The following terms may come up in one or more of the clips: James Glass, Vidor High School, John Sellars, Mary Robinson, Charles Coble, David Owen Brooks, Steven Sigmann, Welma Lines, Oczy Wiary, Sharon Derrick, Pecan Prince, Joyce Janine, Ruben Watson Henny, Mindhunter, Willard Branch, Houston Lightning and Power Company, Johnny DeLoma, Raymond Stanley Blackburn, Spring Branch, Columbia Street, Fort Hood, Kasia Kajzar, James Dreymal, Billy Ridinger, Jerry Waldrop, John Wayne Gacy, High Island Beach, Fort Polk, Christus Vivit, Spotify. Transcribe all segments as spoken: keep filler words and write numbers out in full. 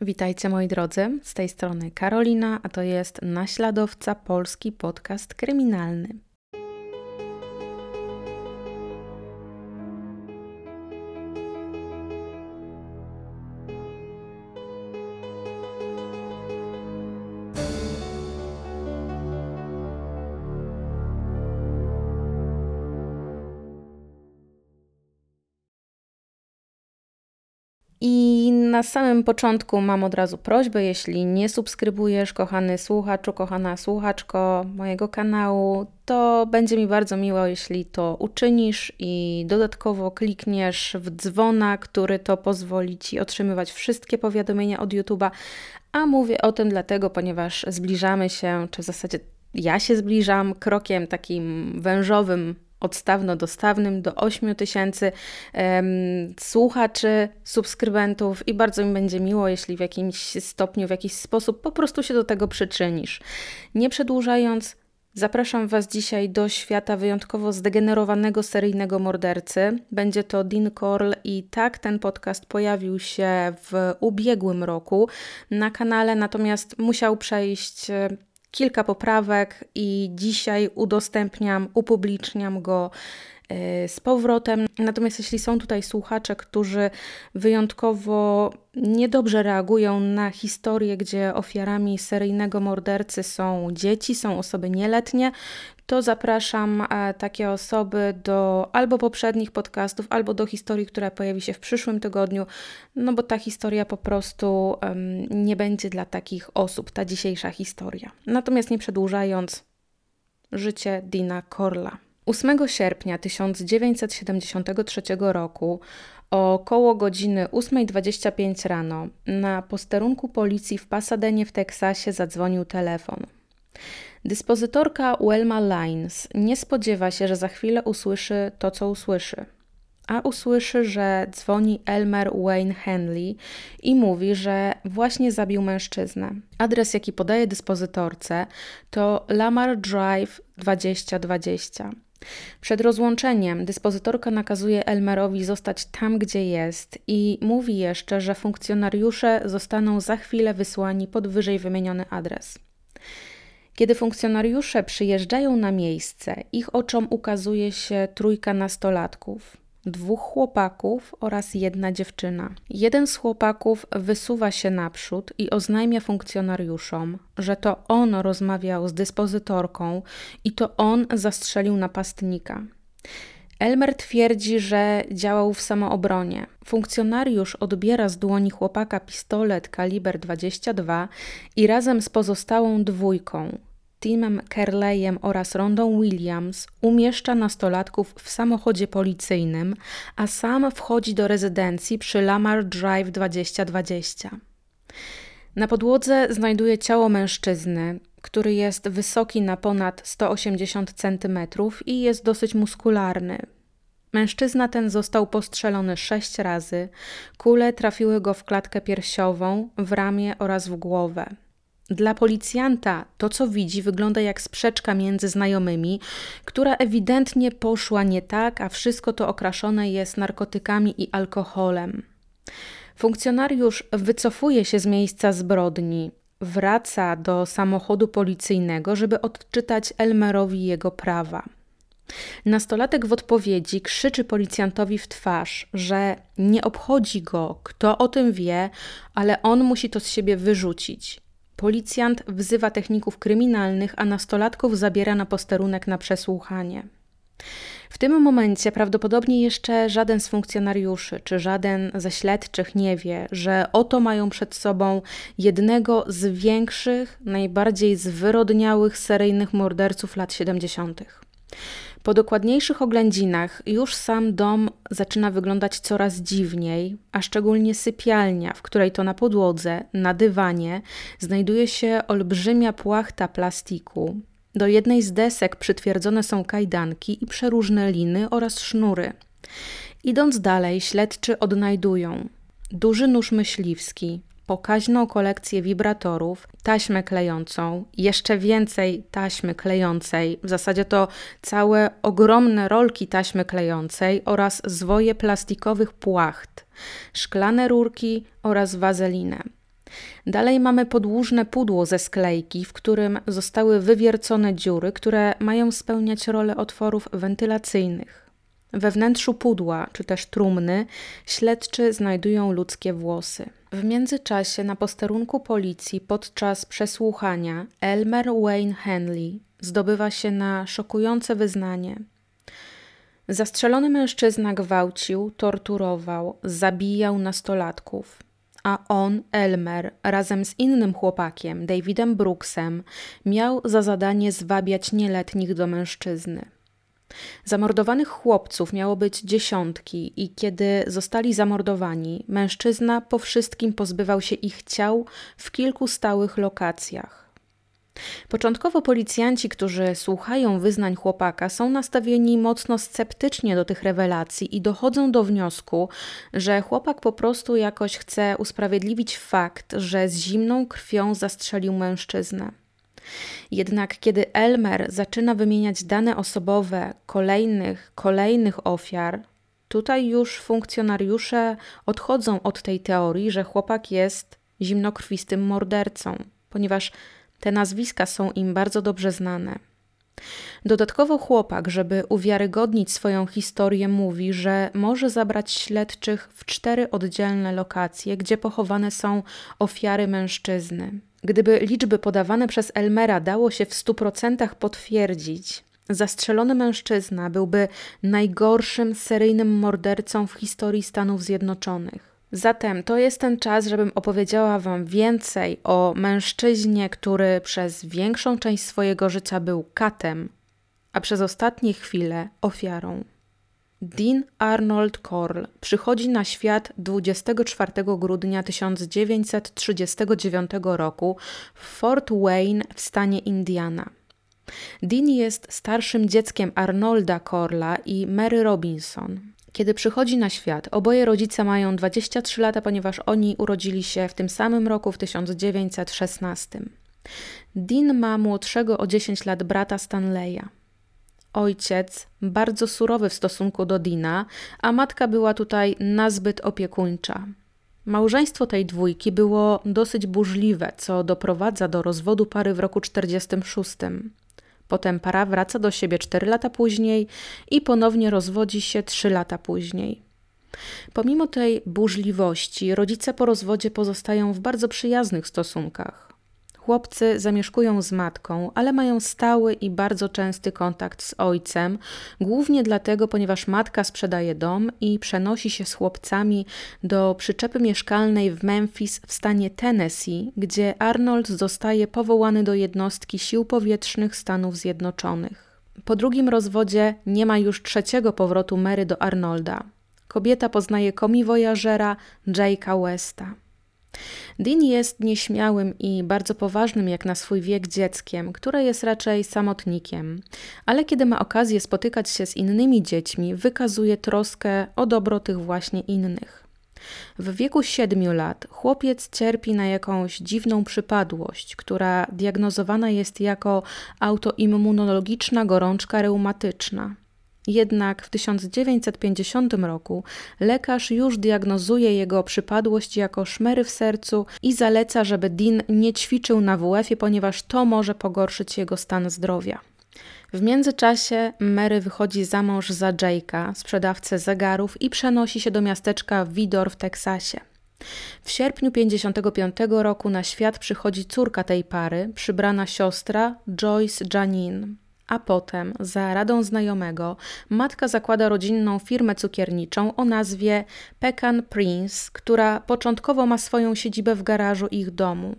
Witajcie moi drodzy, z tej strony Karolina, a to jest Naśladowca, polski podcast kryminalny. I na samym początku mam od razu prośbę, jeśli nie subskrybujesz, kochany słuchaczu, kochana słuchaczko mojego kanału, to będzie mi bardzo miło, jeśli to uczynisz i dodatkowo klikniesz w dzwona, który to pozwoli Ci otrzymywać wszystkie powiadomienia od YouTube'a, a mówię o tym dlatego, ponieważ zbliżamy się, czy w zasadzie ja się zbliżam krokiem takim wężowym, odstawno-dostawnym do ośmiu tysięcy um, słuchaczy, subskrybentów i bardzo mi będzie miło, jeśli w jakimś stopniu, w jakiś sposób po prostu się do tego przyczynisz. Nie przedłużając, zapraszam Was dzisiaj do świata wyjątkowo zdegenerowanego seryjnego mordercy. Będzie to Dean Corll i tak ten podcast pojawił się w ubiegłym roku na kanale, natomiast musiał przejść kilka poprawek i dzisiaj udostępniam, upubliczniam go z powrotem. Natomiast jeśli są tutaj słuchacze, którzy wyjątkowo niedobrze reagują na historie, gdzie ofiarami seryjnego mordercy są dzieci, są osoby nieletnie, to zapraszam takie osoby do albo poprzednich podcastów, albo do historii, która pojawi się w przyszłym tygodniu, no bo ta historia po prostu um, nie będzie dla takich osób, ta dzisiejsza historia. Natomiast nie przedłużając, życie Deana Corlla. ósmego sierpnia tysiąc dziewięćset siedemdziesiątego trzeciego roku około godziny ósma dwadzieścia pięć rano na posterunku policji w Pasadenie w Teksasie zadzwonił telefon. Dyspozytorka Welma Lines nie spodziewa się, że za chwilę usłyszy to, co usłyszy, a usłyszy, że dzwoni Elmer Wayne Henley i mówi, że właśnie zabił mężczyznę. Adres, jaki podaje dyspozytorce, to Lamar Drive dwadzieścia dwadzieścia. Przed rozłączeniem dyspozytorka nakazuje Elmerowi zostać tam, gdzie jest i mówi jeszcze, że funkcjonariusze zostaną za chwilę wysłani pod wyżej wymieniony adres. Kiedy funkcjonariusze przyjeżdżają na miejsce, ich oczom ukazuje się trójka nastolatków, dwóch chłopaków oraz jedna dziewczyna. Jeden z chłopaków wysuwa się naprzód i oznajmia funkcjonariuszom, że to on rozmawiał z dyspozytorką i to on zastrzelił napastnika. Elmer twierdzi, że działał w samoobronie. Funkcjonariusz odbiera z dłoni chłopaka pistolet kaliber dwadzieścia dwa i razem z pozostałą dwójką, Timem Kerleyem oraz Rondą Williams, umieszcza nastolatków w samochodzie policyjnym, a sam wchodzi do rezydencji przy Lamar Drive dwadzieścia dwadzieścia. Na podłodze znajduje ciało mężczyzny, który jest wysoki na ponad sto osiemdziesiąt centymetrów i jest dosyć muskularny. Mężczyzna ten został postrzelony sześć razy, kule trafiły go w klatkę piersiową, w ramię oraz w głowę. Dla policjanta to, co widzi, wygląda jak sprzeczka między znajomymi, która ewidentnie poszła nie tak, a wszystko to okraszone jest narkotykami i alkoholem. Funkcjonariusz wycofuje się z miejsca zbrodni, wraca do samochodu policyjnego, żeby odczytać Elmerowi jego prawa. Nastolatek w odpowiedzi krzyczy policjantowi w twarz, że nie obchodzi go, kto o tym wie, ale on musi to z siebie wyrzucić. Policjant wzywa techników kryminalnych, a nastolatków zabiera na posterunek na przesłuchanie. W tym momencie prawdopodobnie jeszcze żaden z funkcjonariuszy czy żaden ze śledczych nie wie, że oto mają przed sobą jednego z większych, najbardziej zwyrodniałych seryjnych morderców lat siedemdziesiątych. Po dokładniejszych oględzinach już sam dom zaczyna wyglądać coraz dziwniej, a szczególnie sypialnia, w której to na podłodze, na dywanie, znajduje się olbrzymia płachta plastiku. Do jednej z desek przytwierdzone są kajdanki i przeróżne liny oraz sznury. Idąc dalej, śledczy odnajdują duży nóż myśliwski, pokaźną kolekcję wibratorów, taśmę klejącą, jeszcze więcej taśmy klejącej, w zasadzie to całe ogromne rolki taśmy klejącej oraz zwoje plastikowych płacht, szklane rurki oraz wazelinę. Dalej mamy podłużne pudło ze sklejki, w którym zostały wywiercone dziury, które mają spełniać rolę otworów wentylacyjnych. We wnętrzu pudła, czy też trumny, śledczy znajdują ludzkie włosy. W międzyczasie na posterunku policji podczas przesłuchania Elmer Wayne Henley zdobywa się na szokujące wyznanie. Zastrzelony mężczyzna gwałcił, torturował, zabijał nastolatków, a on, Elmer, razem z innym chłopakiem, Davidem Brooksem, miał za zadanie zwabiać nieletnich do mężczyzny. Zamordowanych chłopców miało być dziesiątki i kiedy zostali zamordowani, mężczyzna po wszystkim pozbywał się ich ciał w kilku stałych lokacjach. Początkowo policjanci, którzy słuchają wyznań chłopaka, są nastawieni mocno sceptycznie do tych rewelacji i dochodzą do wniosku, że chłopak po prostu jakoś chce usprawiedliwić fakt, że z zimną krwią zastrzelił mężczyznę. Jednak kiedy Elmer zaczyna wymieniać dane osobowe kolejnych, kolejnych ofiar, tutaj już funkcjonariusze odchodzą od tej teorii, że chłopak jest zimnokrwistym mordercą, ponieważ te nazwiska są im bardzo dobrze znane. Dodatkowo chłopak, żeby uwiarygodnić swoją historię, mówi, że może zabrać śledczych w cztery oddzielne lokacje, gdzie pochowane są ofiary mężczyzny. Gdyby liczby podawane przez Elmera dało się w stu procentach potwierdzić, zastrzelony mężczyzna byłby najgorszym seryjnym mordercą w historii Stanów Zjednoczonych. Zatem to jest ten czas, żebym opowiedziała Wam więcej o mężczyźnie, który przez większą część swojego życia był katem, a przez ostatnie chwile ofiarą. Dean Arnold Corll przychodzi na świat dwudziestego czwartego grudnia tysiąc dziewięćset trzydziestego dziewiątego roku w Fort Wayne w stanie Indiana. Dean jest starszym dzieckiem Arnolda Corlla i Mary Robinson. Kiedy przychodzi na świat, oboje rodzice mają dwadzieścia trzy lata, ponieważ oni urodzili się w tym samym roku, w tysiąc dziewięćset szesnastym. Dean ma młodszego o dziesięć lat brata Stanleya. Ojciec bardzo surowy w stosunku do Deana, a matka była tutaj nazbyt opiekuńcza. Małżeństwo tej dwójki było dosyć burzliwe, co doprowadza do rozwodu pary w roku czterdziestym szóstym. Potem para wraca do siebie cztery lata później i ponownie rozwodzi się trzy lata później. Pomimo tej burzliwości, rodzice po rozwodzie pozostają w bardzo przyjaznych stosunkach. Chłopcy zamieszkują z matką, ale mają stały i bardzo częsty kontakt z ojcem, głównie dlatego, ponieważ matka sprzedaje dom i przenosi się z chłopcami do przyczepy mieszkalnej w Memphis w stanie Tennessee, gdzie Arnold zostaje powołany do jednostki Sił Powietrznych Stanów Zjednoczonych. Po drugim rozwodzie nie ma już trzeciego powrotu Mary do Arnolda. Kobieta poznaje komiwojażera Jake'a Westa. Dean jest nieśmiałym i bardzo poważnym jak na swój wiek dzieckiem, które jest raczej samotnikiem, ale kiedy ma okazję spotykać się z innymi dziećmi, wykazuje troskę o dobro tych właśnie innych. W wieku siedmiu lat chłopiec cierpi na jakąś dziwną przypadłość, która diagnozowana jest jako autoimmunologiczna gorączka reumatyczna. Jednak w tysiąc dziewięćset pięćdziesiątym roku lekarz już diagnozuje jego przypadłość jako szmery w sercu i zaleca, żeby Dean nie ćwiczył na wu efie, ponieważ to może pogorszyć jego stan zdrowia. W międzyczasie Mary wychodzi za mąż za Jake'a, sprzedawcę zegarów, i przenosi się do miasteczka Vidor w Teksasie. W sierpniu pięćdziesiątego piątego roku na świat przychodzi córka tej pary, przybrana siostra Joyce Janine. A potem, za radą znajomego, matka zakłada rodzinną firmę cukierniczą o nazwie Pecan Prince, która początkowo ma swoją siedzibę w garażu ich domu.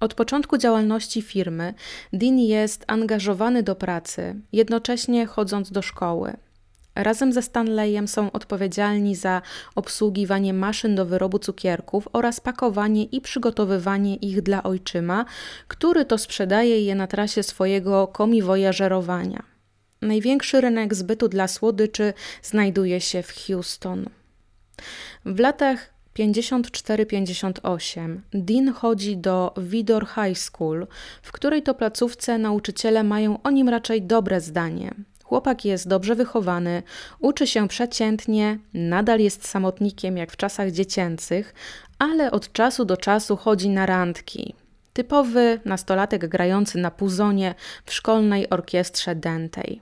Od początku działalności firmy Dean jest angażowany do pracy, jednocześnie chodząc do szkoły. Razem ze Stanleyem są odpowiedzialni za obsługiwanie maszyn do wyrobu cukierków oraz pakowanie i przygotowywanie ich dla ojczyma, który to sprzedaje je na trasie swojego komiwojażerowania. Największy rynek zbytu dla słodyczy znajduje się w Houston. W latach pięćdziesiąt cztery pięćdziesiąt osiem Dean chodzi do Vidor High School, w której to placówce nauczyciele mają o nim raczej dobre zdanie. Chłopak jest dobrze wychowany, uczy się przeciętnie, nadal jest samotnikiem jak w czasach dziecięcych, ale od czasu do czasu chodzi na randki. Typowy nastolatek grający na puzonie w szkolnej orkiestrze dętej.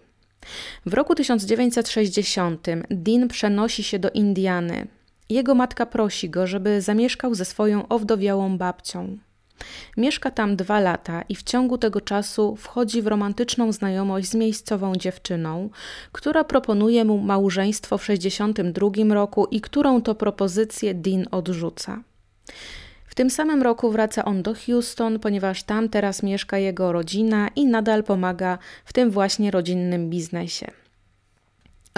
W roku tysiąc dziewięćset sześćdziesiątym Dean przenosi się do Indiany. Jego matka prosi go, żeby zamieszkał ze swoją owdowiałą babcią. Mieszka tam dwa lata i w ciągu tego czasu wchodzi w romantyczną znajomość z miejscową dziewczyną, która proponuje mu małżeństwo w tysiąc dziewięćset sześćdziesiątym drugim roku i którą to propozycję Dean odrzuca. W tym samym roku wraca on do Houston, ponieważ tam teraz mieszka jego rodzina i nadal pomaga w tym właśnie rodzinnym biznesie.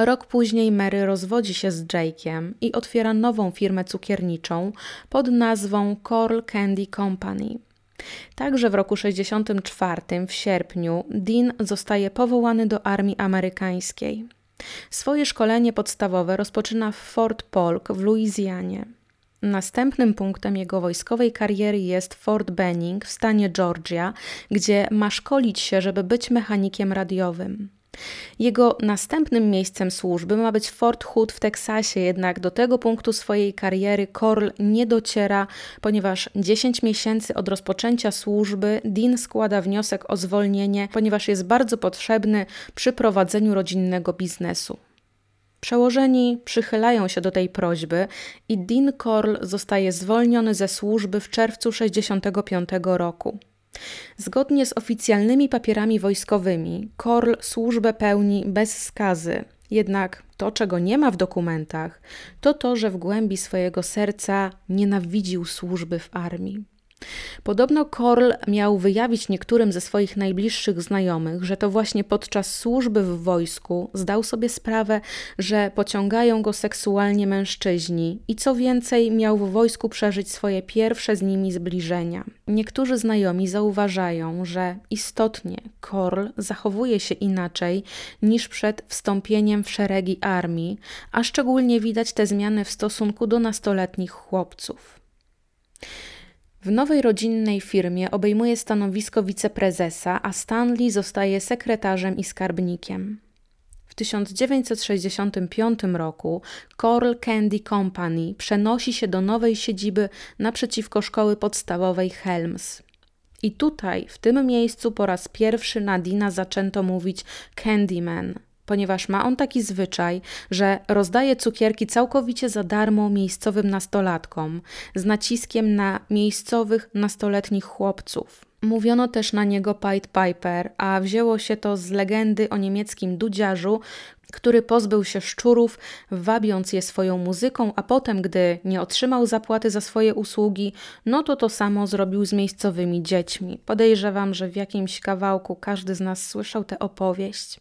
Rok później Mary rozwodzi się z Jake'iem i otwiera nową firmę cukierniczą pod nazwą Corll Candy Company. Także w roku tysiąc dziewięćset sześćdziesiątym czwartym w sierpniu Dean zostaje powołany do Armii Amerykańskiej. Swoje szkolenie podstawowe rozpoczyna w Fort Polk w Luizjanie. Następnym punktem jego wojskowej kariery jest Fort Benning w stanie Georgia, gdzie ma szkolić się, żeby być mechanikiem radiowym. Jego następnym miejscem służby ma być Fort Hood w Teksasie, jednak do tego punktu swojej kariery Corll nie dociera, ponieważ dziesięć miesięcy od rozpoczęcia służby Dean składa wniosek o zwolnienie, ponieważ jest bardzo potrzebny przy prowadzeniu rodzinnego biznesu. Przełożeni przychylają się do tej prośby i Dean Corll zostaje zwolniony ze służby w czerwcu tysiąc dziewięćset sześćdziesiątym piątym roku. Zgodnie z oficjalnymi papierami wojskowymi, Corll służbę pełni bez skazy. Jednak to, czego nie ma w dokumentach, to to, że w głębi swojego serca nienawidził służby w armii. Podobno Corll miał wyjawić niektórym ze swoich najbliższych znajomych, że to właśnie podczas służby w wojsku zdał sobie sprawę, że pociągają go seksualnie mężczyźni i co więcej miał w wojsku przeżyć swoje pierwsze z nimi zbliżenia. Niektórzy znajomi zauważają, że istotnie Corll zachowuje się inaczej niż przed wstąpieniem w szeregi armii, a szczególnie widać te zmiany w stosunku do nastoletnich chłopców. W nowej rodzinnej firmie obejmuje stanowisko wiceprezesa, a Stanley zostaje sekretarzem i skarbnikiem. W tysiąc dziewięćset sześćdziesiątym piątym roku Corll Candy Company przenosi się do nowej siedziby naprzeciwko szkoły podstawowej Helms. I tutaj, w tym miejscu po raz pierwszy na Deana zaczęto mówić Candyman, ponieważ ma on taki zwyczaj, że rozdaje cukierki całkowicie za darmo miejscowym nastolatkom, z naciskiem na miejscowych nastoletnich chłopców. Mówiono też na niego Pied Piper, a wzięło się to z legendy o niemieckim dudziarzu, który pozbył się szczurów, wabiąc je swoją muzyką, a potem, gdy nie otrzymał zapłaty za swoje usługi, no to to samo zrobił z miejscowymi dziećmi. Podejrzewam, że w jakimś kawałku każdy z nas słyszał tę opowieść.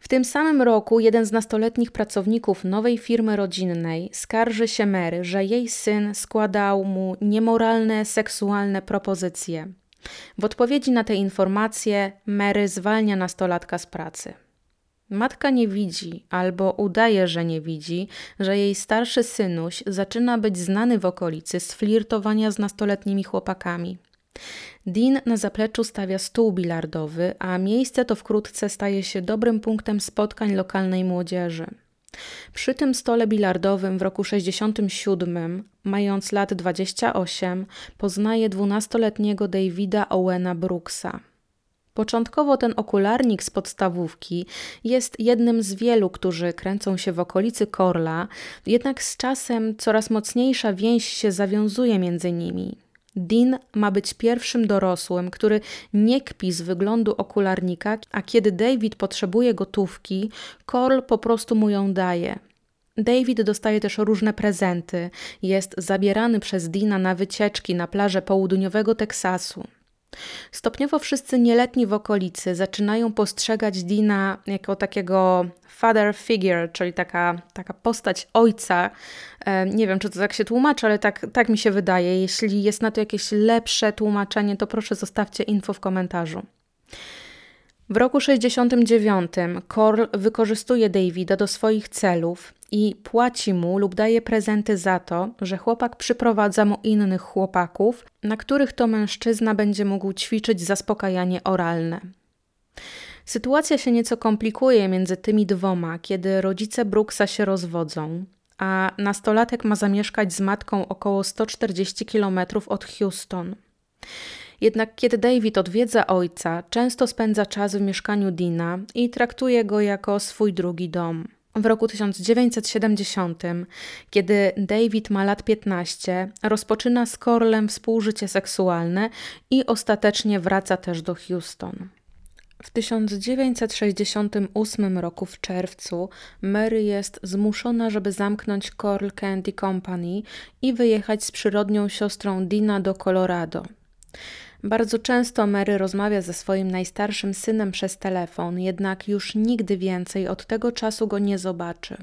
W tym samym roku jeden z nastoletnich pracowników nowej firmy rodzinnej skarży się Mary, że jej syn składał mu niemoralne, seksualne propozycje. W odpowiedzi na te informacje Mary zwalnia nastolatka z pracy. Matka nie widzi, albo udaje, że nie widzi, że jej starszy synuś zaczyna być znany w okolicy z flirtowania z nastoletnimi chłopakami. Dean na zapleczu stawia stół bilardowy, a miejsce to wkrótce staje się dobrym punktem spotkań lokalnej młodzieży. Przy tym stole bilardowym w roku tysiąc dziewięćset sześćdziesiątym siódmym, mając lat dwadzieścia osiem, poznaje dwunastoletniego Davida Owena Brooksa. Początkowo ten okularnik z podstawówki jest jednym z wielu, którzy kręcą się w okolicy Corlla, jednak z czasem coraz mocniejsza więź się zawiązuje między nimi. Dean ma być pierwszym dorosłym, który nie kpi z wyglądu okularnika, a kiedy David potrzebuje gotówki, Corll po prostu mu ją daje. David dostaje też różne prezenty, jest zabierany przez Deana na wycieczki na plażę południowego Teksasu. Stopniowo wszyscy nieletni w okolicy zaczynają postrzegać Deana jako takiego father figure, czyli taka, taka postać ojca. Nie wiem, czy to tak się tłumaczy, ale tak, tak mi się wydaje. Jeśli jest na to jakieś lepsze tłumaczenie, to proszę zostawcie info w komentarzu. W roku tysiąc dziewięćset sześćdziesiątym dziewiątym Corll wykorzystuje Davida do swoich celów i płaci mu lub daje prezenty za to, że chłopak przyprowadza mu innych chłopaków, na których to mężczyzna będzie mógł ćwiczyć zaspokajanie oralne. Sytuacja się nieco komplikuje między tymi dwoma, kiedy rodzice Brooksa się rozwodzą, a nastolatek ma zamieszkać z matką około sto czterdzieści kilometrów od Houston. Jednak kiedy David odwiedza ojca, często spędza czas w mieszkaniu Deana i traktuje go jako swój drugi dom. W roku tysiąc dziewięćset siedemdziesiątym, kiedy David ma lat piętnaście, rozpoczyna z Corllem współżycie seksualne i ostatecznie wraca też do Houston. W tysiąc dziewięćset sześćdziesiątym ósmym roku w czerwcu Mary jest zmuszona, żeby zamknąć Corll Candy Company i wyjechać z przyrodnią siostrą Deana do Colorado. Bardzo często Mary rozmawia ze swoim najstarszym synem przez telefon, jednak już nigdy więcej od tego czasu go nie zobaczy.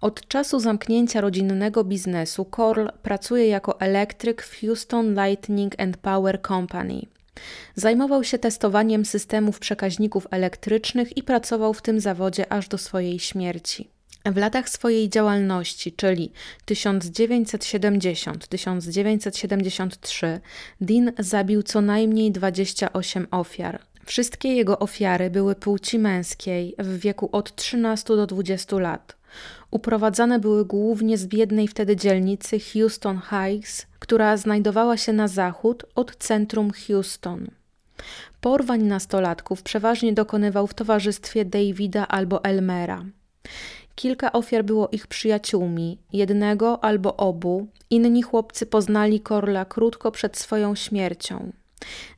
Od czasu zamknięcia rodzinnego biznesu Corll pracuje jako elektryk w Houston Lightning and Power Company. Zajmował się testowaniem systemów przekaźników elektrycznych i pracował w tym zawodzie aż do swojej śmierci. W latach swojej działalności, czyli tysiąc dziewięćset siedemdziesiąt do tysiąc dziewięćset siedemdziesiąt trzy, Dean zabił co najmniej dwadzieścia osiem ofiar. Wszystkie jego ofiary były płci męskiej w wieku od trzynastu do dwudziestu lat. Uprowadzane były głównie z biednej wtedy dzielnicy Houston Heights, która znajdowała się na zachód od centrum Houston. Porwań nastolatków przeważnie dokonywał w towarzystwie Davida albo Elmera. Kilka ofiar było ich przyjaciółmi, jednego albo obu, inni chłopcy poznali Corlla krótko przed swoją śmiercią.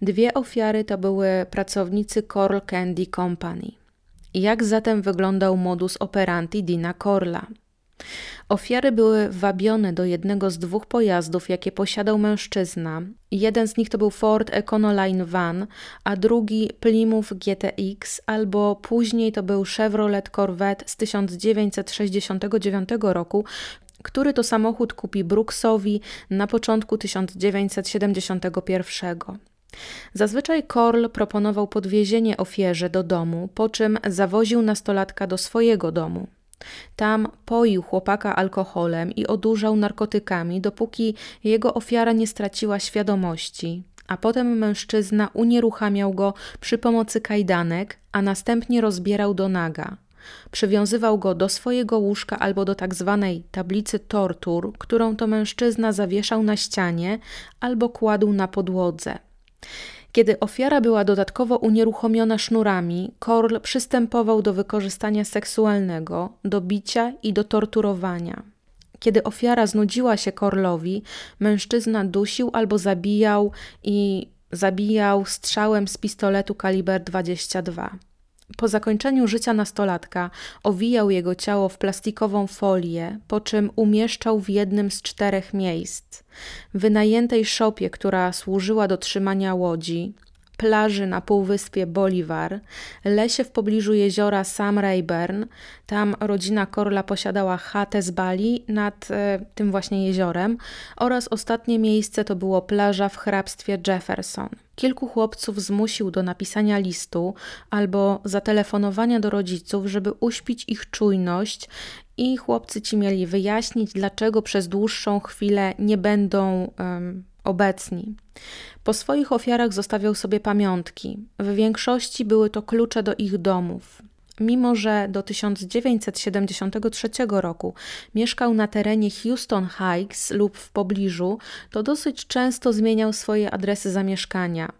Dwie ofiary to były pracownicy Corll Candy Company. Jak zatem wyglądał modus operandi Deana Corlla? Ofiary były wabione do jednego z dwóch pojazdów, jakie posiadał mężczyzna. Jeden z nich to był Ford Econoline Van, a drugi Plymouth G T X, albo później to był Chevrolet Corvette z tysiąc dziewięćset sześćdziesiątego dziewiątego roku, który to samochód kupi Brooksowi na początku tysiąc dziewięćset siedemdziesiątego pierwszego. Zazwyczaj Corll proponował podwiezienie ofierze do domu, po czym zawoził nastolatka do swojego domu. Tam poił chłopaka alkoholem i odurzał narkotykami, dopóki jego ofiara nie straciła świadomości, a potem mężczyzna unieruchamiał go przy pomocy kajdanek, a następnie rozbierał do naga. Przywiązywał go do swojego łóżka albo do tak zwanej tablicy tortur, którą to mężczyzna zawieszał na ścianie albo kładł na podłodze. Kiedy ofiara była dodatkowo unieruchomiona sznurami, Corll przystępował do wykorzystania seksualnego, do bicia i do torturowania. Kiedy ofiara znudziła się Corllowi, mężczyzna dusił albo zabijał i zabijał strzałem z pistoletu kaliber dwadzieścia dwa. Po zakończeniu życia nastolatka owijał jego ciało w plastikową folię, po czym umieszczał w jednym z czterech miejsc: wynajętej szopie, która służyła do trzymania łodzi, plaży na półwyspie Bolivar, lesie w pobliżu jeziora Sam Rayburn. Tam rodzina Corlla posiadała chatę z bali nad e, tym właśnie jeziorem, oraz ostatnie miejsce to było plaża w hrabstwie Jefferson. Kilku chłopców zmusił do napisania listu albo zatelefonowania do rodziców, żeby uśpić ich czujność, i chłopcy ci mieli wyjaśnić, dlaczego przez dłuższą chwilę nie będą um, obecni. Po swoich ofiarach zostawiał sobie pamiątki. W większości były to klucze do ich domów. Mimo że do tysiąc dziewięćset siedemdziesiątego trzeciego roku mieszkał na terenie Houston Heights lub w pobliżu, to dosyć często zmieniał swoje adresy zamieszkania.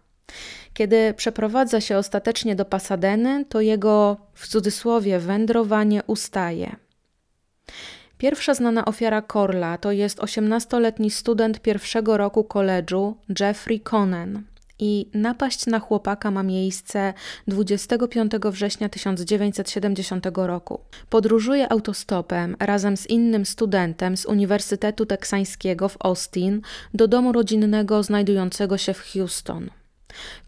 Kiedy przeprowadza się ostatecznie do Pasadeny, to jego, w cudzysłowie, wędrowanie ustaje. Pierwsza znana ofiara Corlla to jest osiemnastoletni student pierwszego roku koledżu Jeffrey Conan. I napaść na chłopaka ma miejsce dwudziestego piątego września tysiąc dziewięćset siedemdziesiątego roku. Podróżuje autostopem razem z innym studentem z Uniwersytetu Teksańskiego w Austin do domu rodzinnego znajdującego się w Houston.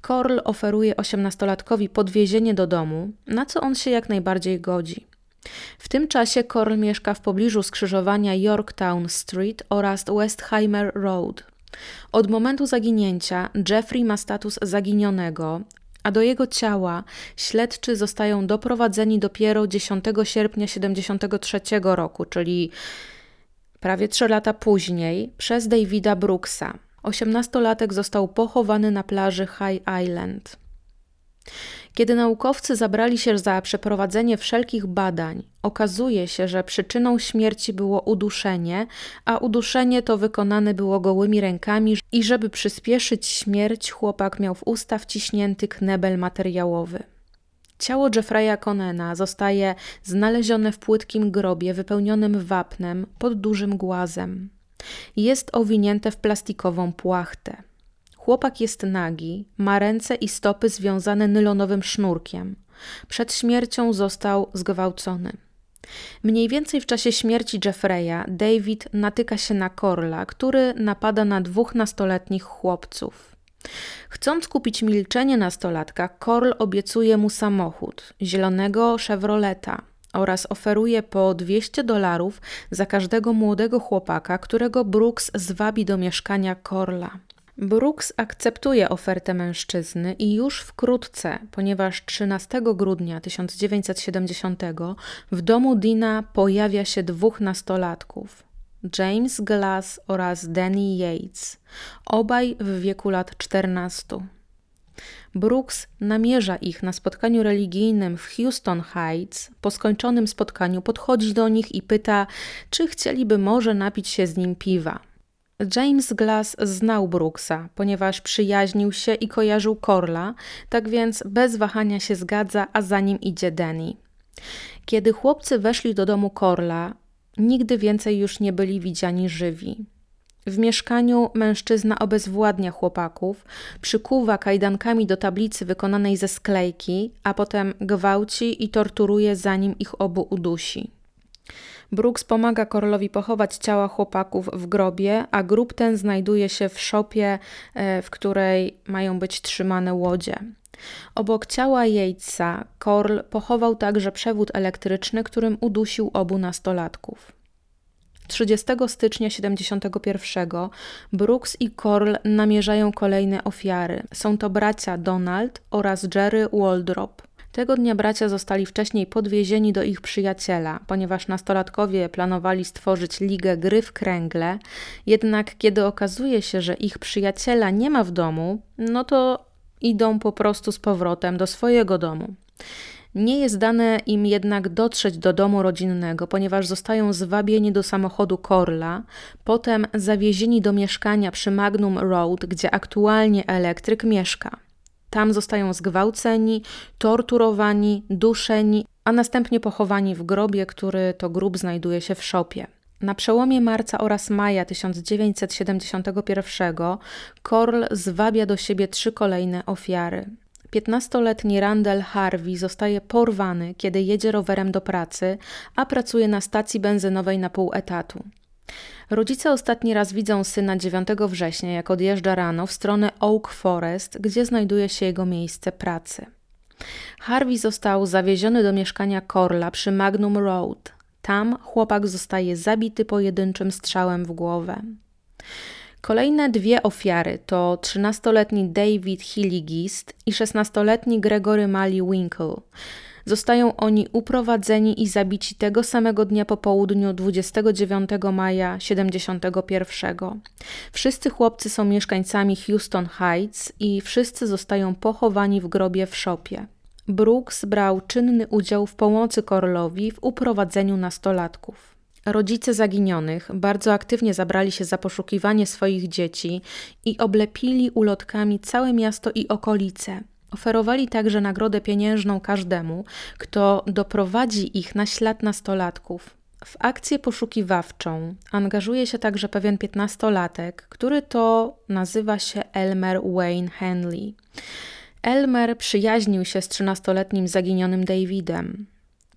Corll oferuje osiemnastolatkowi podwiezienie do domu, na co on się jak najbardziej godzi. W tym czasie Corll mieszka w pobliżu skrzyżowania Yorktown Street oraz Westheimer Road. Od momentu zaginięcia Jeffrey ma status zaginionego, a do jego ciała śledczy zostają doprowadzeni dopiero dziesiątego sierpnia tysiąc dziewięćset siedemdziesiątego trzeciego roku, czyli prawie trzy lata później, przez Davida Brooksa. osiemnastolatek został pochowany na plaży High Island. Kiedy naukowcy zabrali się za przeprowadzenie wszelkich badań, okazuje się, że przyczyną śmierci było uduszenie, a uduszenie to wykonane było gołymi rękami i żeby przyspieszyć śmierć, chłopak miał w usta wciśnięty knebel materiałowy. Ciało Jeffreya Conena zostaje znalezione w płytkim grobie wypełnionym wapnem pod dużym głazem. Jest owinięte w plastikową płachtę. Chłopak jest nagi, ma ręce i stopy związane nylonowym sznurkiem. Przed śmiercią został zgwałcony. Mniej więcej w czasie śmierci Jeffreya David natyka się na Corlla, który napada na dwóch nastoletnich chłopców. Chcąc kupić milczenie nastolatka, Corll obiecuje mu samochód, zielonego Chevroleta, oraz oferuje po dwieście dolarów za każdego młodego chłopaka, którego Brooks zwabi do mieszkania Corlla. Brooks akceptuje ofertę mężczyzny i już wkrótce, ponieważ trzynastego grudnia tysiąc dziewięćset siedemdziesiątego w domu Deana pojawia się dwóch nastolatków, James Glass oraz Danny Yates, obaj w wieku lat czternastu. Brooks namierza ich na spotkaniu religijnym w Houston Heights. Po skończonym spotkaniu podchodzi do nich i pyta, czy chcieliby może napić się z nim piwa. James Glass znał Brooksa, ponieważ przyjaźnił się i kojarzył Corlla, tak więc bez wahania się zgadza, a za nim idzie Danny. Kiedy chłopcy weszli do domu Corlla, nigdy więcej już nie byli widziani żywi. W mieszkaniu mężczyzna obezwładnia chłopaków, przykuwa kajdankami do tablicy wykonanej ze sklejki, a potem gwałci i torturuje, zanim ich obu udusi. Brooks pomaga Corllowi pochować ciała chłopaków w grobie, a grób ten znajduje się w szopie, w której mają być trzymane łodzie. Obok ciała Yatesa Corll pochował także przewód elektryczny, którym udusił obu nastolatków. trzydziestego stycznia siedemdziesiątego pierwszego Brooks i Corll namierzają kolejne ofiary. Są to bracia Donald oraz Jerry Waldrop. Tego dnia bracia zostali wcześniej podwiezieni do ich przyjaciela, ponieważ nastolatkowie planowali stworzyć ligę gry w kręgle, jednak kiedy okazuje się, że ich przyjaciela nie ma w domu, no to idą po prostu z powrotem do swojego domu. Nie jest dane im jednak dotrzeć do domu rodzinnego, ponieważ zostają zwabieni do samochodu Corlla, potem zawiezieni do mieszkania przy Magnum Road, gdzie aktualnie elektryk mieszka. Tam zostają zgwałceni, torturowani, duszeni, a następnie pochowani w grobie, który to grób znajduje się w szopie. Na przełomie marca oraz maja tysiąc dziewięćset siedemdziesiątego pierwszego Corll zwabia do siebie trzy kolejne ofiary. piętnastoletni Randall Harvey zostaje porwany, kiedy jedzie rowerem do pracy, a pracuje na stacji benzynowej na pół etatu. Rodzice ostatni raz widzą syna dziewiątego września, jak odjeżdża rano w stronę Oak Forest, gdzie znajduje się jego miejsce pracy. Harvey został zawieziony do mieszkania Corlla przy Magnum Road. Tam chłopak zostaje zabity pojedynczym strzałem w głowę. Kolejne dwie ofiary to trzynastoletni David Hilligist i szesnastoletni Gregory Mali Winkle. Zostają oni uprowadzeni i zabici tego samego dnia po południu dwudziestego dziewiątego maja siedemdziesiątego pierwszego. Wszyscy chłopcy są mieszkańcami Houston Heights i wszyscy zostają pochowani w grobie w szopie. Brooks brał czynny udział w pomocy Corllowi w uprowadzeniu nastolatków. Rodzice zaginionych bardzo aktywnie zabrali się za poszukiwanie swoich dzieci i oblepili ulotkami całe miasto i okolice. Oferowali także nagrodę pieniężną każdemu, kto doprowadzi ich na ślad nastolatków. W akcję poszukiwawczą angażuje się także pewien piętnastolatek, który to nazywa się Elmer Wayne Henley. Elmer przyjaźnił się z trzynastoletnim zaginionym Davidem.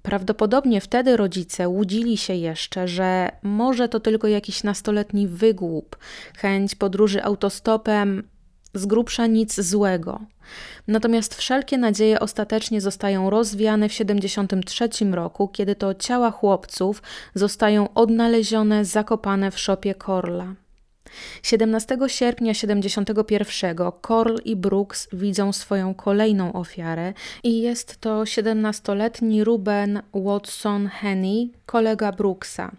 Prawdopodobnie wtedy rodzice łudzili się jeszcze, że może to tylko jakiś nastoletni wygłup, chęć podróży autostopem, z grubsza nic złego. Natomiast wszelkie nadzieje ostatecznie zostają rozwiane w siedemdziesiątym trzecim roku, kiedy to ciała chłopców zostają odnalezione, zakopane w szopie Corlla. siedemnastego sierpnia siedemdziesiątego pierwszego Corll i Brooks widzą swoją kolejną ofiarę i jest to siedemnastoletni Ruben Watson Henny, kolega Brooksa.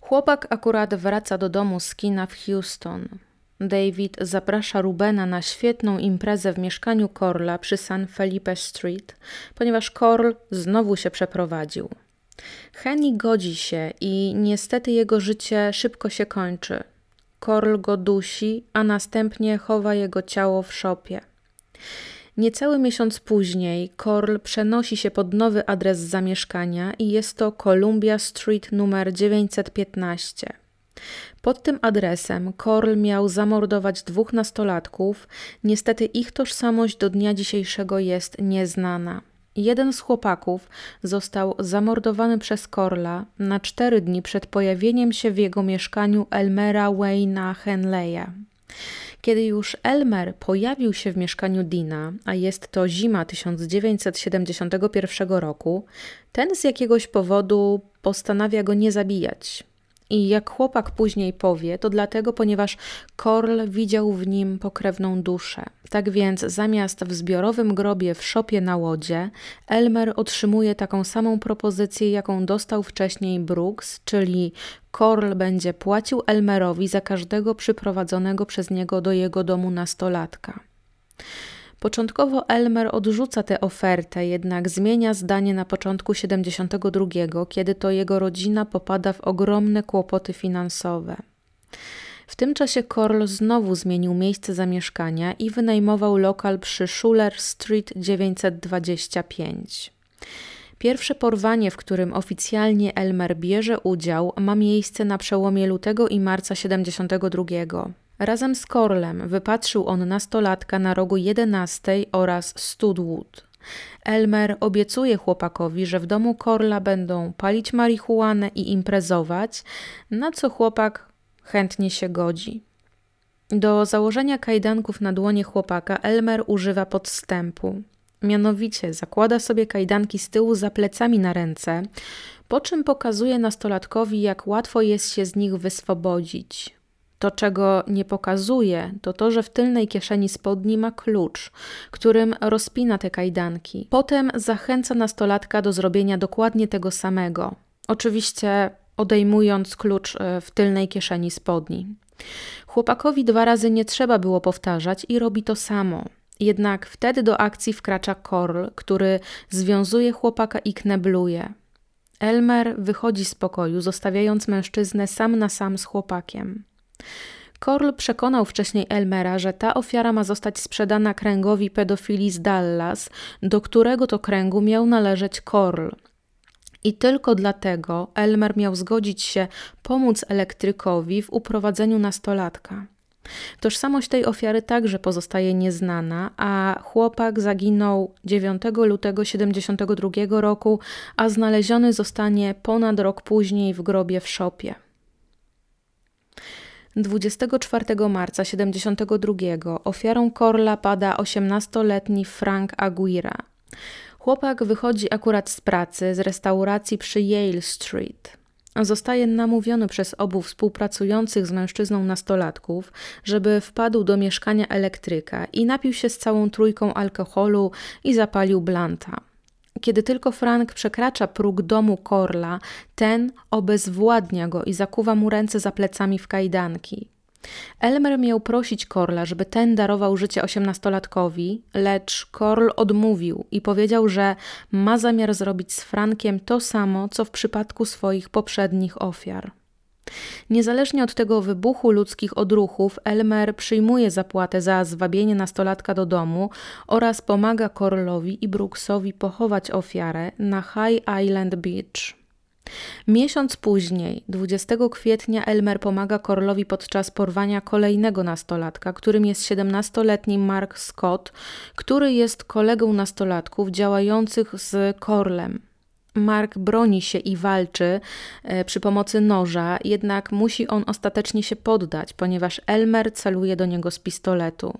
Chłopak akurat wraca do domu z kina w Houston. David zaprasza Rubena na świetną imprezę w mieszkaniu Corlla przy San Felipe Street, ponieważ Corll znowu się przeprowadził. Henny godzi się i niestety jego życie szybko się kończy. Corll go dusi, a następnie chowa jego ciało w szopie. Niecały miesiąc później Corll przenosi się pod nowy adres zamieszkania i jest to Columbia Street numer dziewięćset piętnaście. Pod tym adresem Corll miał zamordować dwóch nastolatków, niestety ich tożsamość do dnia dzisiejszego jest nieznana. Jeden z chłopaków został zamordowany przez Corlla na cztery dni przed pojawieniem się w jego mieszkaniu Elmera Wayne'a Henleya. Kiedy już Elmer pojawił się w mieszkaniu Deana, a jest to zima tysiąc dziewięćset siedemdziesiątego pierwszego roku, ten z jakiegoś powodu postanawia go nie zabijać. I jak chłopak później powie, to dlatego, ponieważ Corll widział w nim pokrewną duszę. Tak więc zamiast w zbiorowym grobie w szopie na łodzie, Elmer otrzymuje taką samą propozycję, jaką dostał wcześniej Brooks, czyli Corll będzie płacił Elmerowi za każdego przyprowadzonego przez niego do jego domu nastolatka. Początkowo Elmer odrzuca tę ofertę, jednak zmienia zdanie na początku siedemdziesiątego drugiego, kiedy to jego rodzina popada w ogromne kłopoty finansowe. W tym czasie Corll znowu zmienił miejsce zamieszkania i wynajmował lokal przy Schuler Street dziewięćset dwadzieścia pięć. Pierwsze porwanie, w którym oficjalnie Elmer bierze udział, ma miejsce na przełomie lutego i marca siedemdziesiątego drugiego. Razem z Corllem wypatrzył on nastolatka na rogu jedenastej oraz Studwood. Elmer obiecuje chłopakowi, że w domu Corlla będą palić marihuanę i imprezować, na co chłopak chętnie się godzi. Do założenia kajdanków na dłonie chłopaka Elmer używa podstępu. Mianowicie zakłada sobie kajdanki z tyłu za plecami na ręce, po czym pokazuje nastolatkowi, jak łatwo jest się z nich wyswobodzić. To, czego nie pokazuje, to to, że w tylnej kieszeni spodni ma klucz, którym rozpina te kajdanki. Potem zachęca nastolatka do zrobienia dokładnie tego samego. Oczywiście odejmując klucz w tylnej kieszeni spodni. Chłopakowi dwa razy nie trzeba było powtarzać i robi to samo. Jednak wtedy do akcji wkracza Corll, który związuje chłopaka i knebluje. Elmer wychodzi z pokoju, zostawiając mężczyznę sam na sam z chłopakiem. Corll przekonał wcześniej Elmera, że ta ofiara ma zostać sprzedana kręgowi pedofili z Dallas, do którego to kręgu miał należeć Corll. I tylko dlatego Elmer miał zgodzić się pomóc elektrykowi w uprowadzeniu nastolatka. Tożsamość tej ofiary także pozostaje nieznana, a chłopak zaginął dziewiątego lutego siedemdziesiątego drugiego roku, a znaleziony zostanie ponad rok później w grobie w szopie. dwudziestego czwartego marca siedemdziesiątego drugiego ofiarą Corlla pada osiemnastoletni Frank Aguirre. Chłopak wychodzi akurat z pracy z restauracji przy Yale Street. Zostaje namówiony przez obu współpracujących z mężczyzną nastolatków, żeby wpadł do mieszkania elektryka i napił się z całą trójką alkoholu i zapalił blanta. Kiedy tylko Frank przekracza próg domu Corlla, ten obezwładnia go i zakuwa mu ręce za plecami w kajdanki. Elmer miał prosić Corlla, żeby ten darował życie osiemnastolatkowi, lecz Corll odmówił i powiedział, że ma zamiar zrobić z Frankiem to samo, co w przypadku swoich poprzednich ofiar. Niezależnie od tego wybuchu ludzkich odruchów, Elmer przyjmuje zapłatę za zwabienie nastolatka do domu oraz pomaga Corllowi i Brooksowi pochować ofiarę na High Island Beach. Miesiąc później, dwudziestego kwietnia, Elmer pomaga Corllowi podczas porwania kolejnego nastolatka, którym jest siedemnastoletni Mark Scott, który jest kolegą nastolatków działających z Corllem. Mark broni się i walczy przy pomocy noża, jednak musi on ostatecznie się poddać, ponieważ Elmer celuje do niego z pistoletu.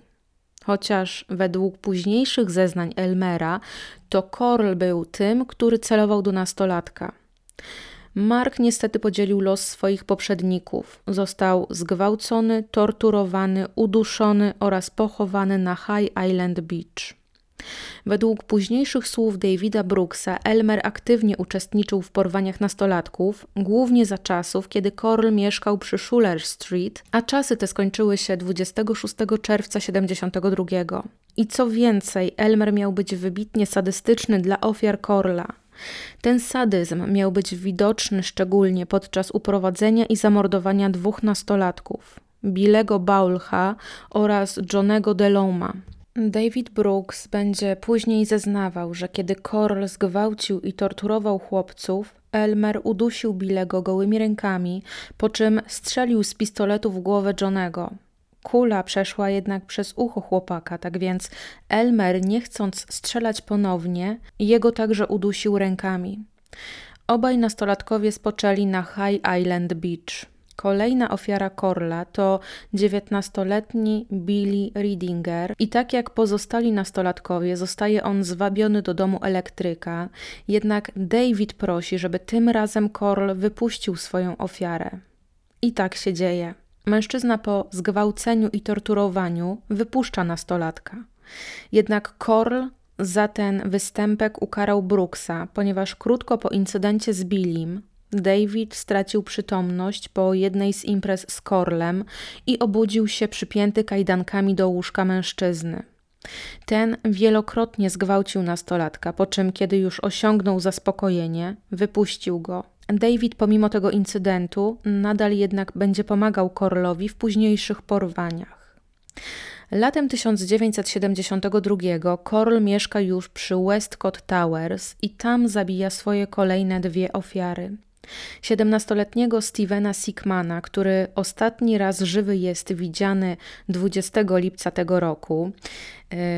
Chociaż według późniejszych zeznań Elmera, to Corll był tym, który celował do nastolatka. Mark niestety podzielił los swoich poprzedników. Został zgwałcony, torturowany, uduszony oraz pochowany na High Island Beach. Według późniejszych słów Davida Brooksa, Elmer aktywnie uczestniczył w porwaniach nastolatków, głównie za czasów, kiedy Corll mieszkał przy Schuler Street, a czasy te skończyły się dwudziestego szóstego czerwca tysiąc dziewięćset siedemdziesiątego drugiego. I co więcej, Elmer miał być wybitnie sadystyczny dla ofiar Corlla. Ten sadyzm miał być widoczny szczególnie podczas uprowadzenia i zamordowania dwóch nastolatków, Billego Baulcha oraz Johnego DeLoma. David Brooks będzie później zeznawał, że kiedy Corll zgwałcił i torturował chłopców, Elmer udusił Billego gołymi rękami, po czym strzelił z pistoletu w głowę Johnego. Kula przeszła jednak przez ucho chłopaka, tak więc Elmer, nie chcąc strzelać ponownie, jego także udusił rękami. Obaj nastolatkowie spoczęli na High Island Beach. Kolejna ofiara Corlla to dziewiętnastoletni Billy Ridinger i tak jak pozostali nastolatkowie zostaje on zwabiony do domu elektryka, jednak David prosi, żeby tym razem Corll wypuścił swoją ofiarę. I tak się dzieje. Mężczyzna po zgwałceniu i torturowaniu wypuszcza nastolatka. Jednak Corll za ten występek ukarał Brooksa, ponieważ krótko po incydencie z Billim David stracił przytomność po jednej z imprez z Corllem i obudził się przypięty kajdankami do łóżka mężczyzny. Ten wielokrotnie zgwałcił nastolatka, po czym kiedy już osiągnął zaspokojenie, wypuścił go. David pomimo tego incydentu nadal jednak będzie pomagał Corllowi w późniejszych porwaniach. Latem tysiąc dziewięćset siedemdziesiątego drugiego Corll mieszka już przy Westcott Towers i tam zabija swoje kolejne dwie ofiary. siedemnastoletniego Stevena Sigmana, który ostatni raz żywy jest widziany dwudziestego lipca tego roku.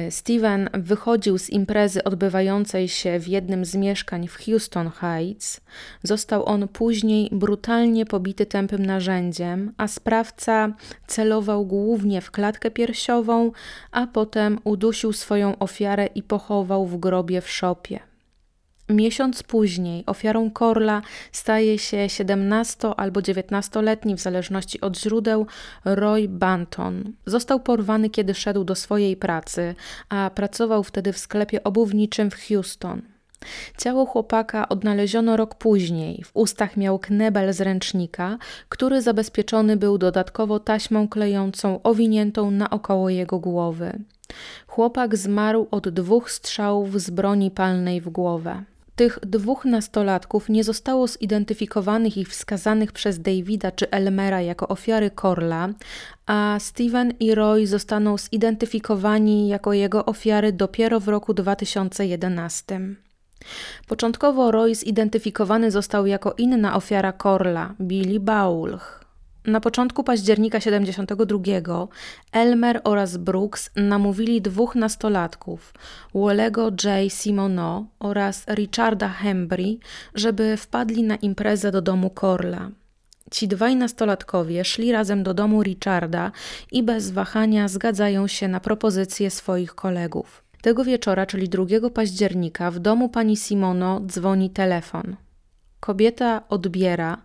Steven wychodził z imprezy odbywającej się w jednym z mieszkań w Houston Heights. Został on później brutalnie pobity tępym narzędziem, a sprawca celował głównie w klatkę piersiową, a potem udusił swoją ofiarę i pochował w grobie w szopie. Miesiąc później ofiarą Corlla staje się siedemnasto- albo dziewiętnastoletni, w zależności od źródeł, Roy Banton. Został porwany, kiedy szedł do swojej pracy, a pracował wtedy w sklepie obuwniczym w Houston. Ciało chłopaka odnaleziono rok później. W ustach miał knebel z ręcznika, który zabezpieczony był dodatkowo taśmą klejącą owiniętą naokoło jego głowy. Chłopak zmarł od dwóch strzałów z broni palnej w głowę. Tych dwóch nastolatków nie zostało zidentyfikowanych i wskazanych przez Davida czy Elmera jako ofiary Corlla, a Steven i Roy zostaną zidentyfikowani jako jego ofiary dopiero w roku dwa tysiące jedenastym. Początkowo Roy zidentyfikowany został jako inna ofiara Corlla, Billy Baulch. Na początku października siedemdziesiątego drugiego Elmer oraz Brooks namówili dwóch nastolatków, Wallego J. Simoneau oraz Richarda Hembry, żeby wpadli na imprezę do domu Corlla. Ci dwaj nastolatkowie szli razem do domu Richarda i bez wahania zgadzają się na propozycje swoich kolegów. Tego wieczora, czyli drugiego października, w domu pani Simoneau dzwoni telefon. Kobieta odbiera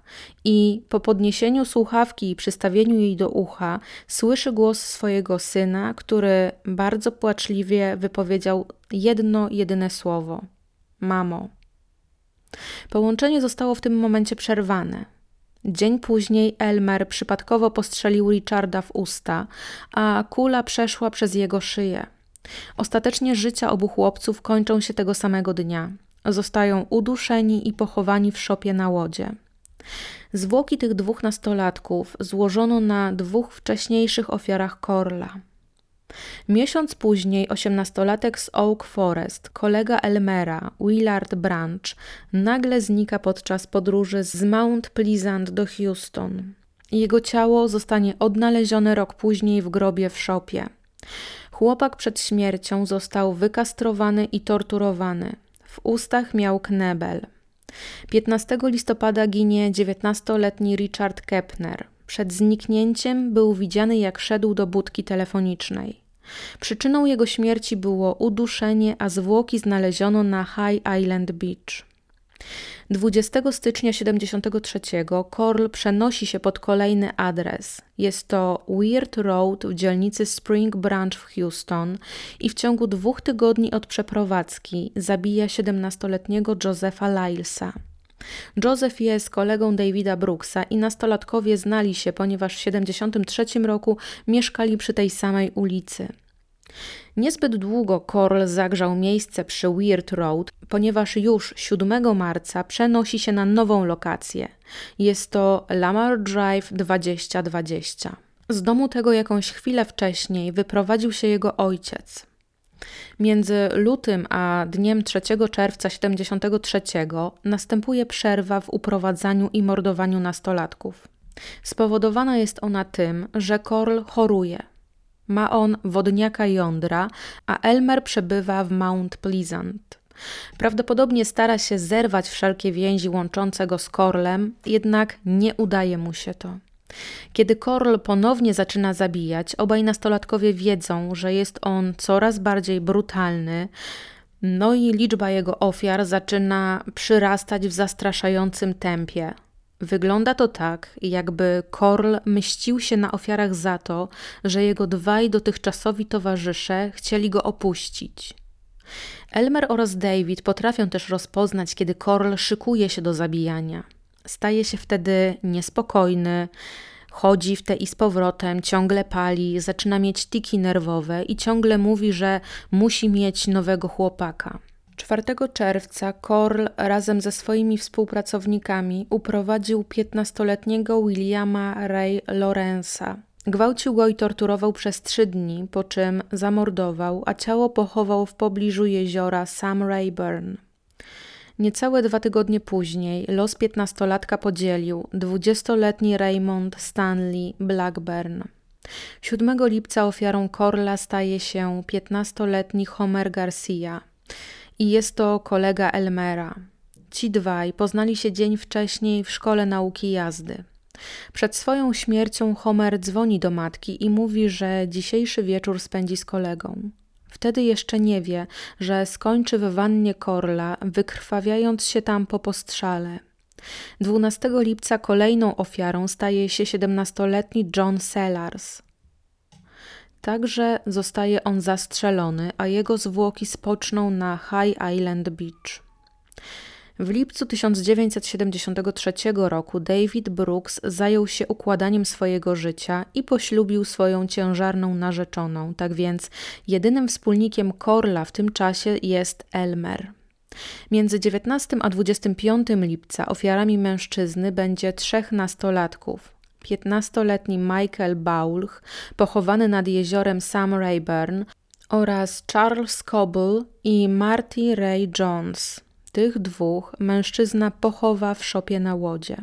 i po podniesieniu słuchawki i przystawieniu jej do ucha słyszy głos swojego syna, który bardzo płaczliwie wypowiedział jedno jedyne słowo – mamo. Połączenie zostało w tym momencie przerwane. Dzień później Elmer przypadkowo postrzelił Richarda w usta, a kula przeszła przez jego szyję. Ostatecznie życia obu chłopców kończą się tego samego dnia. Zostają uduszeni i pochowani w szopie na łodzie. Zwłoki tych dwóch nastolatków złożono na dwóch wcześniejszych ofiarach Corlla. Miesiąc później osiemnastolatek z Oak Forest, kolega Elmera, Willard Branch, nagle znika podczas podróży z Mount Pleasant do Houston. Jego ciało zostanie odnalezione rok później w grobie w szopie. Chłopak przed śmiercią został wykastrowany i torturowany. W ustach miał knebel. piętnastego listopada ginie dziewiętnastoletni Richard Kepner. Przed zniknięciem był widziany, jak szedł do budki telefonicznej. Przyczyną jego śmierci było uduszenie, a zwłoki znaleziono na High Island Beach. dwudziestego stycznia siedemdziesiątego trzeciego Corll przenosi się pod kolejny adres. Jest to Weird Road w dzielnicy Spring Branch w Houston i w ciągu dwóch tygodni od przeprowadzki zabija siedemnastoletniego Josepha Lylesa. Joseph jest kolegą Davida Brooksa i nastolatkowie znali się, ponieważ w siedemdziesiątym trzecim roku mieszkali przy tej samej ulicy. Niezbyt długo Corll zagrzał miejsce przy Weird Road, ponieważ już siódmego marca przenosi się na nową lokację. Jest to Lamar Drive dwadzieścia dwadzieścia. Z domu tego jakąś chwilę wcześniej wyprowadził się jego ojciec. Między lutym a dniem trzeciego czerwca siedemdziesiątego trzeciego następuje przerwa w uprowadzaniu i mordowaniu nastolatków. Spowodowana jest ona tym, że Corll choruje. Ma on wodniaka jądra, a Elmer przebywa w Mount Pleasant. Prawdopodobnie stara się zerwać wszelkie więzi łączące go z Corllem, jednak nie udaje mu się to. Kiedy Corll ponownie zaczyna zabijać, obaj nastolatkowie wiedzą, że jest on coraz bardziej brutalny, no i liczba jego ofiar zaczyna przyrastać w zastraszającym tempie. Wygląda to tak, jakby Corll mścił się na ofiarach za to, że jego dwaj dotychczasowi towarzysze chcieli go opuścić. Elmer oraz David potrafią też rozpoznać, kiedy Corll szykuje się do zabijania. Staje się wtedy niespokojny, chodzi w te i z powrotem, ciągle pali, zaczyna mieć tiki nerwowe i ciągle mówi, że musi mieć nowego chłopaka. czwartego czerwca Corll razem ze swoimi współpracownikami uprowadził piętnastoletniego Williama Ray Lawrence'a. Gwałcił go i torturował przez trzy dni, po czym zamordował, a ciało pochował w pobliżu jeziora Sam Rayburn. Niecałe dwa tygodnie później los piętnastolatka podzielił dwudziestoletni Raymond Stanley Blackburn. siódmego lipca ofiarą Corlla staje się piętnastoletni Homer Garcia i jest to kolega Elmera. Ci dwaj poznali się dzień wcześniej w szkole nauki jazdy. Przed swoją śmiercią Homer dzwoni do matki i mówi, że dzisiejszy wieczór spędzi z kolegą. Wtedy jeszcze nie wie, że skończy w wannie Corlla, wykrwawiając się tam po postrzale. dwunastego lipca kolejną ofiarą staje się siedemnastoletni John Sellars. Także zostaje on zastrzelony, a jego zwłoki spoczną na High Island Beach. W lipcu tysiąc dziewięćset siedemdziesiątego trzeciego roku David Brooks zajął się układaniem swojego życia i poślubił swoją ciężarną narzeczoną, tak więc jedynym wspólnikiem Corlla w tym czasie jest Elmer. Między dziewiętnastego a dwudziestego piątego lipca ofiarami mężczyzny będzie trzech nastolatków. piętnastoletni Michael Baulch, pochowany nad jeziorem Sam Rayburn, oraz Charles Coble i Marty Ray Jones. Tych dwóch mężczyzna pochowa w szopie na łodzie.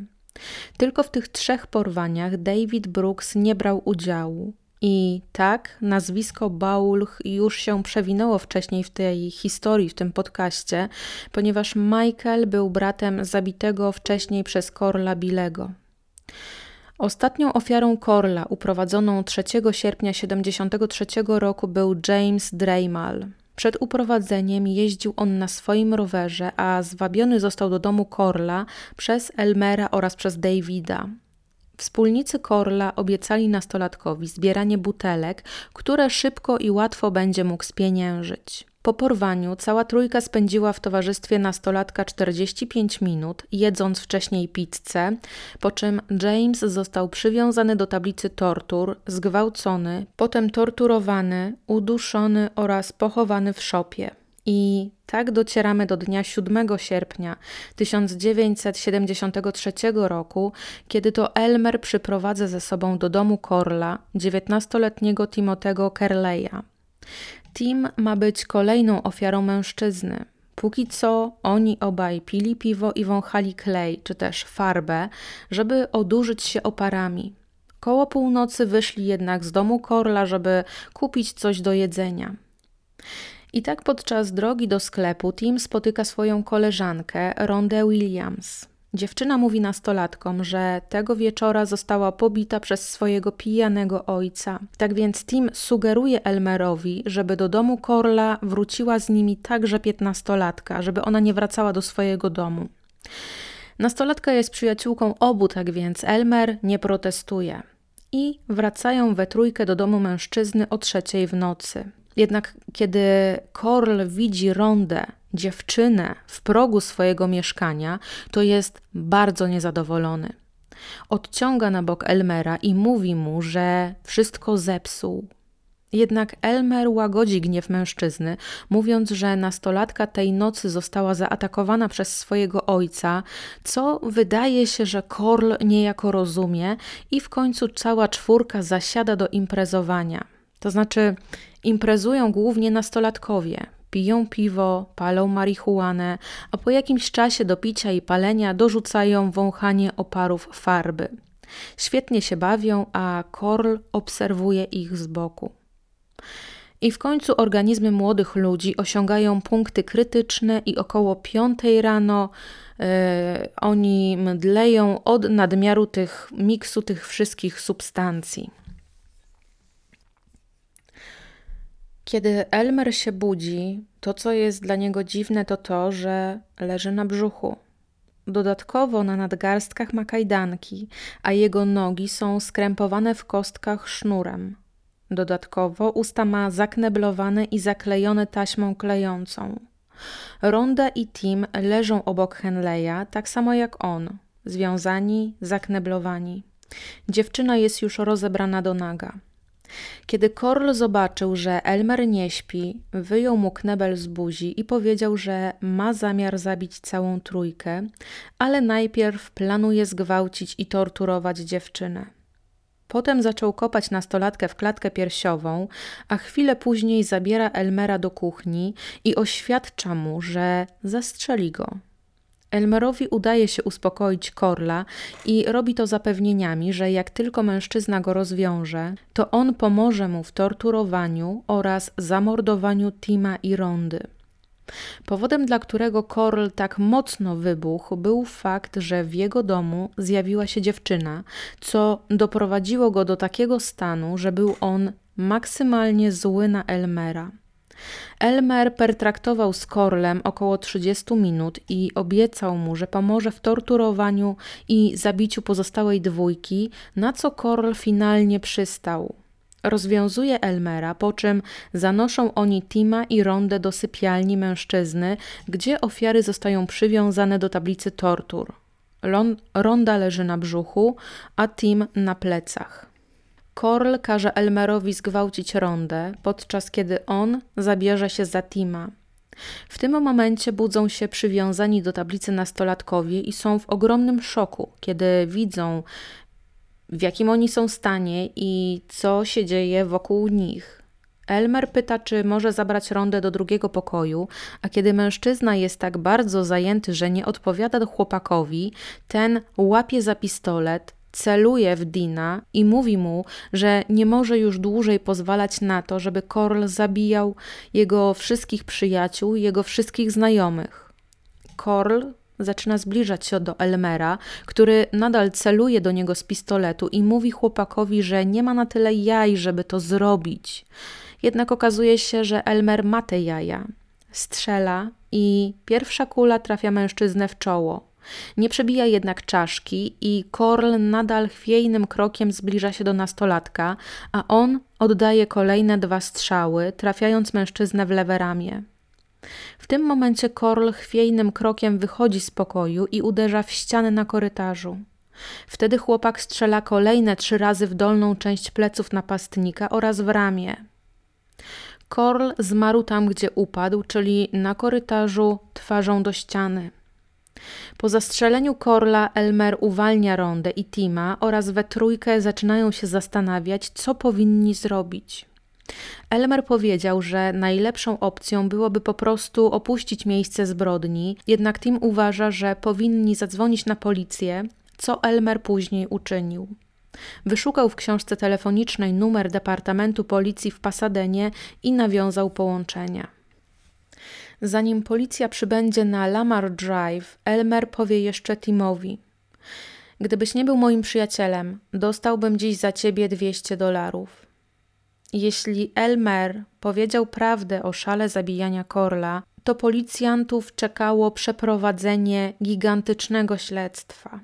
Tylko w tych trzech porwaniach David Brooks nie brał udziału. I tak, nazwisko Baulch już się przewinęło wcześniej w tej historii, w tym podcaście, ponieważ Michael był bratem zabitego wcześniej przez Corlla Billego. Ostatnią ofiarą Corlla uprowadzoną trzeciego sierpnia siedemdziesiątego trzeciego roku był James Dreymal. Przed uprowadzeniem jeździł on na swoim rowerze, a zwabiony został do domu Corlla przez Elmera oraz przez Davida. Wspólnicy Corlla obiecali nastolatkowi zbieranie butelek, które szybko i łatwo będzie mógł spieniężyć. Po porwaniu cała trójka spędziła w towarzystwie nastolatka czterdzieści pięć minut, jedząc wcześniej pizzę, po czym James został przywiązany do tablicy tortur, zgwałcony, potem torturowany, uduszony oraz pochowany w szopie. I tak docieramy do dnia siódmego sierpnia tysiąc dziewięćset siedemdziesiątego trzeciego roku, kiedy to Elmer przyprowadza ze sobą do domu Corlla dziewiętnastoletniego Timothy'ego Kerleya. Tim ma być kolejną ofiarą mężczyzny. Póki co oni obaj pili piwo i wąchali klej, czy też farbę, żeby odurzyć się oparami. Koło północy wyszli jednak z domu Corlla, żeby kupić coś do jedzenia. I tak podczas drogi do sklepu Tim spotyka swoją koleżankę, Rondę Williams. Dziewczyna mówi nastolatkom, że tego wieczora została pobita przez swojego pijanego ojca. Tak więc Tim sugeruje Elmerowi, żeby do domu Corlla wróciła z nimi także piętnastolatka, żeby ona nie wracała do swojego domu. Nastolatka jest przyjaciółką obu, tak więc Elmer nie protestuje. I wracają we trójkę do domu mężczyzny o trzeciej w nocy. Jednak kiedy Corll widzi Rondę, dziewczynę, w progu swojego mieszkania, to jest bardzo niezadowolony. Odciąga na bok Elmera i mówi mu, że wszystko zepsuł. Jednak Elmer łagodzi gniew mężczyzny, mówiąc, że nastolatka tej nocy została zaatakowana przez swojego ojca, co wydaje się, że Corll niejako rozumie i w końcu cała czwórka zasiada do imprezowania. To znaczy imprezują głównie nastolatkowie, piją piwo, palą marihuanę, a po jakimś czasie do picia i palenia dorzucają wąchanie oparów farby. Świetnie się bawią, a Corll obserwuje ich z boku. I w końcu organizmy młodych ludzi osiągają punkty krytyczne i około piątej rano yy, oni mdleją od nadmiaru tych miksu, tych wszystkich substancji. Kiedy Elmer się budzi, to co jest dla niego dziwne, to to, że leży na brzuchu. Dodatkowo na nadgarstkach ma kajdanki, a jego nogi są skrępowane w kostkach sznurem. Dodatkowo usta ma zakneblowane i zaklejone taśmą klejącą. Ronda i Tim leżą obok Henleya, tak samo jak on, związani, zakneblowani. Dziewczyna jest już rozebrana do naga. Kiedy Corll zobaczył, że Elmer nie śpi, wyjął mu knebel z buzi i powiedział, że ma zamiar zabić całą trójkę, ale najpierw planuje zgwałcić i torturować dziewczynę. Potem zaczął kopać nastolatkę w klatkę piersiową, a chwilę później zabiera Elmera do kuchni i oświadcza mu, że zastrzeli go. Elmerowi udaje się uspokoić Corlla i robi to zapewnieniami, że jak tylko mężczyzna go rozwiąże, to on pomoże mu w torturowaniu oraz zamordowaniu Tima i Rondy. Powodem, dla którego Corll tak mocno wybuchł, był fakt, że w jego domu zjawiła się dziewczyna, co doprowadziło go do takiego stanu, że był on maksymalnie zły na Elmera. Elmer pertraktował z Corllem około trzydzieści minut i obiecał mu, że pomoże w torturowaniu i zabiciu pozostałej dwójki, na co Corll finalnie przystał. Rozwiązuje Elmera, po czym zanoszą oni Tima i Rondę do sypialni mężczyzny, gdzie ofiary zostają przywiązane do tablicy tortur. Ronda leży na brzuchu, a Tim na plecach. Corll każe Elmerowi zgwałcić Rondę, podczas kiedy on zabierze się za Tima. W tym momencie budzą się przywiązani do tablicy nastolatkowie i są w ogromnym szoku, kiedy widzą, w jakim oni są stanie i co się dzieje wokół nich. Elmer pyta, czy może zabrać Rondę do drugiego pokoju, a kiedy mężczyzna jest tak bardzo zajęty, że nie odpowiada chłopakowi, ten łapie za pistolet, celuje w Deana i mówi mu, że nie może już dłużej pozwalać na to, żeby Corll zabijał jego wszystkich przyjaciół, jego wszystkich znajomych. Corll zaczyna zbliżać się do Elmera, który nadal celuje do niego z pistoletu i mówi chłopakowi, że nie ma na tyle jaj, żeby to zrobić. Jednak okazuje się, że Elmer ma te jaja. Strzela i pierwsza kula trafia mężczyznę w czoło. Nie przebija jednak czaszki i Corll nadal chwiejnym krokiem zbliża się do nastolatka, a on oddaje kolejne dwa strzały, trafiając mężczyznę w lewe ramię. W tym momencie Corll chwiejnym krokiem wychodzi z pokoju i uderza w ścianę na korytarzu. Wtedy chłopak strzela kolejne trzy razy w dolną część pleców napastnika oraz w ramię. Corll zmarł tam, gdzie upadł, czyli na korytarzu twarzą do ściany. Po zastrzeleniu Corlla Elmer uwalnia Rondę i Tima oraz we trójkę zaczynają się zastanawiać, co powinni zrobić. Elmer powiedział, że najlepszą opcją byłoby po prostu opuścić miejsce zbrodni, jednak Tim uważa, że powinni zadzwonić na policję, co Elmer później uczynił. Wyszukał w książce telefonicznej numer Departamentu Policji w Pasadenie i nawiązał połączenia. Zanim policja przybędzie na Lamar Drive, Elmer powie jeszcze Timowi: gdybyś nie był moim przyjacielem, dostałbym dziś za ciebie dwieście dolarów. Jeśli Elmer powiedział prawdę o szale zabijania Corlla, to policjantów czekało przeprowadzenie gigantycznego śledztwa.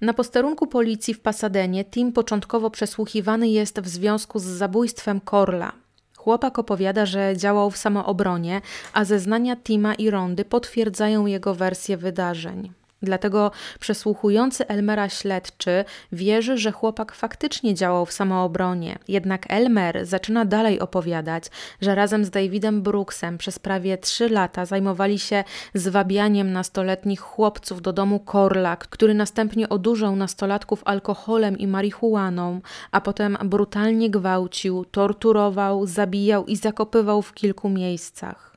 Na posterunku policji w Pasadenie Tim początkowo przesłuchiwany jest w związku z zabójstwem Corlla. Chłopak opowiada, że działał w samoobronie, a zeznania Tima i Rondy potwierdzają jego wersję wydarzeń. Dlatego przesłuchujący Elmera śledczy wierzy, że chłopak faktycznie działał w samoobronie. Jednak Elmer zaczyna dalej opowiadać, że razem z Davidem Brooksem przez prawie trzy lata zajmowali się zwabianiem nastoletnich chłopców do domu Corlla, który następnie odurzał nastolatków alkoholem i marihuaną, a potem brutalnie gwałcił, torturował, zabijał i zakopywał w kilku miejscach.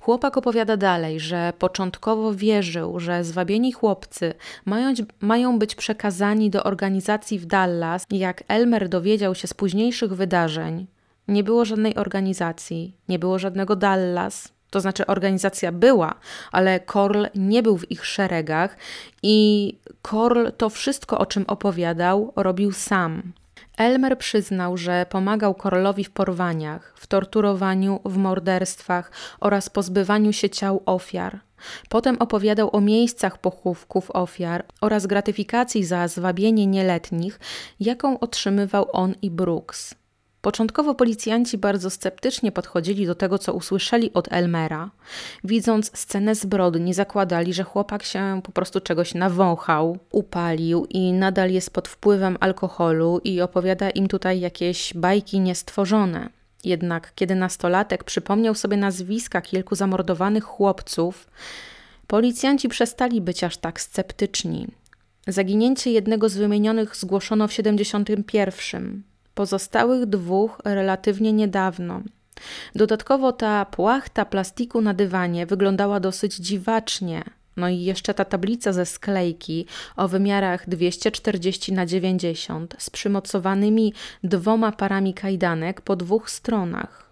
Chłopak opowiada dalej, że początkowo wierzył, że zwabieni chłopcy mają, mają być przekazani do organizacji w Dallas. Jak Elmer dowiedział się z późniejszych wydarzeń, nie było żadnej organizacji, nie było żadnego Dallas, to znaczy organizacja była, ale Corll nie był w ich szeregach i Corll to wszystko, o czym opowiadał, robił sam. Elmer przyznał, że pomagał Corlowi w porwaniach, w torturowaniu, w morderstwach oraz pozbywaniu się ciał ofiar. Potem opowiadał o miejscach pochówków ofiar oraz gratyfikacji za zwabienie nieletnich, jaką otrzymywał on i Brooks. Początkowo policjanci bardzo sceptycznie podchodzili do tego, co usłyszeli od Elmera. Widząc scenę zbrodni, zakładali, że chłopak się po prostu czegoś nawąchał, upalił i nadal jest pod wpływem alkoholu i opowiada im tutaj jakieś bajki niestworzone. Jednak kiedy nastolatek przypomniał sobie nazwiska kilku zamordowanych chłopców, policjanci przestali być aż tak sceptyczni. Zaginięcie jednego z wymienionych zgłoszono w siedemdziesiątym pierwszym. Pozostałych dwóch relatywnie niedawno. Dodatkowo ta płachta plastiku na dywanie wyglądała dosyć dziwacznie. No i jeszcze ta tablica ze sklejki o wymiarach dwieście czterdzieści na dziewięćdziesiąt z przymocowanymi dwoma parami kajdanek po dwóch stronach.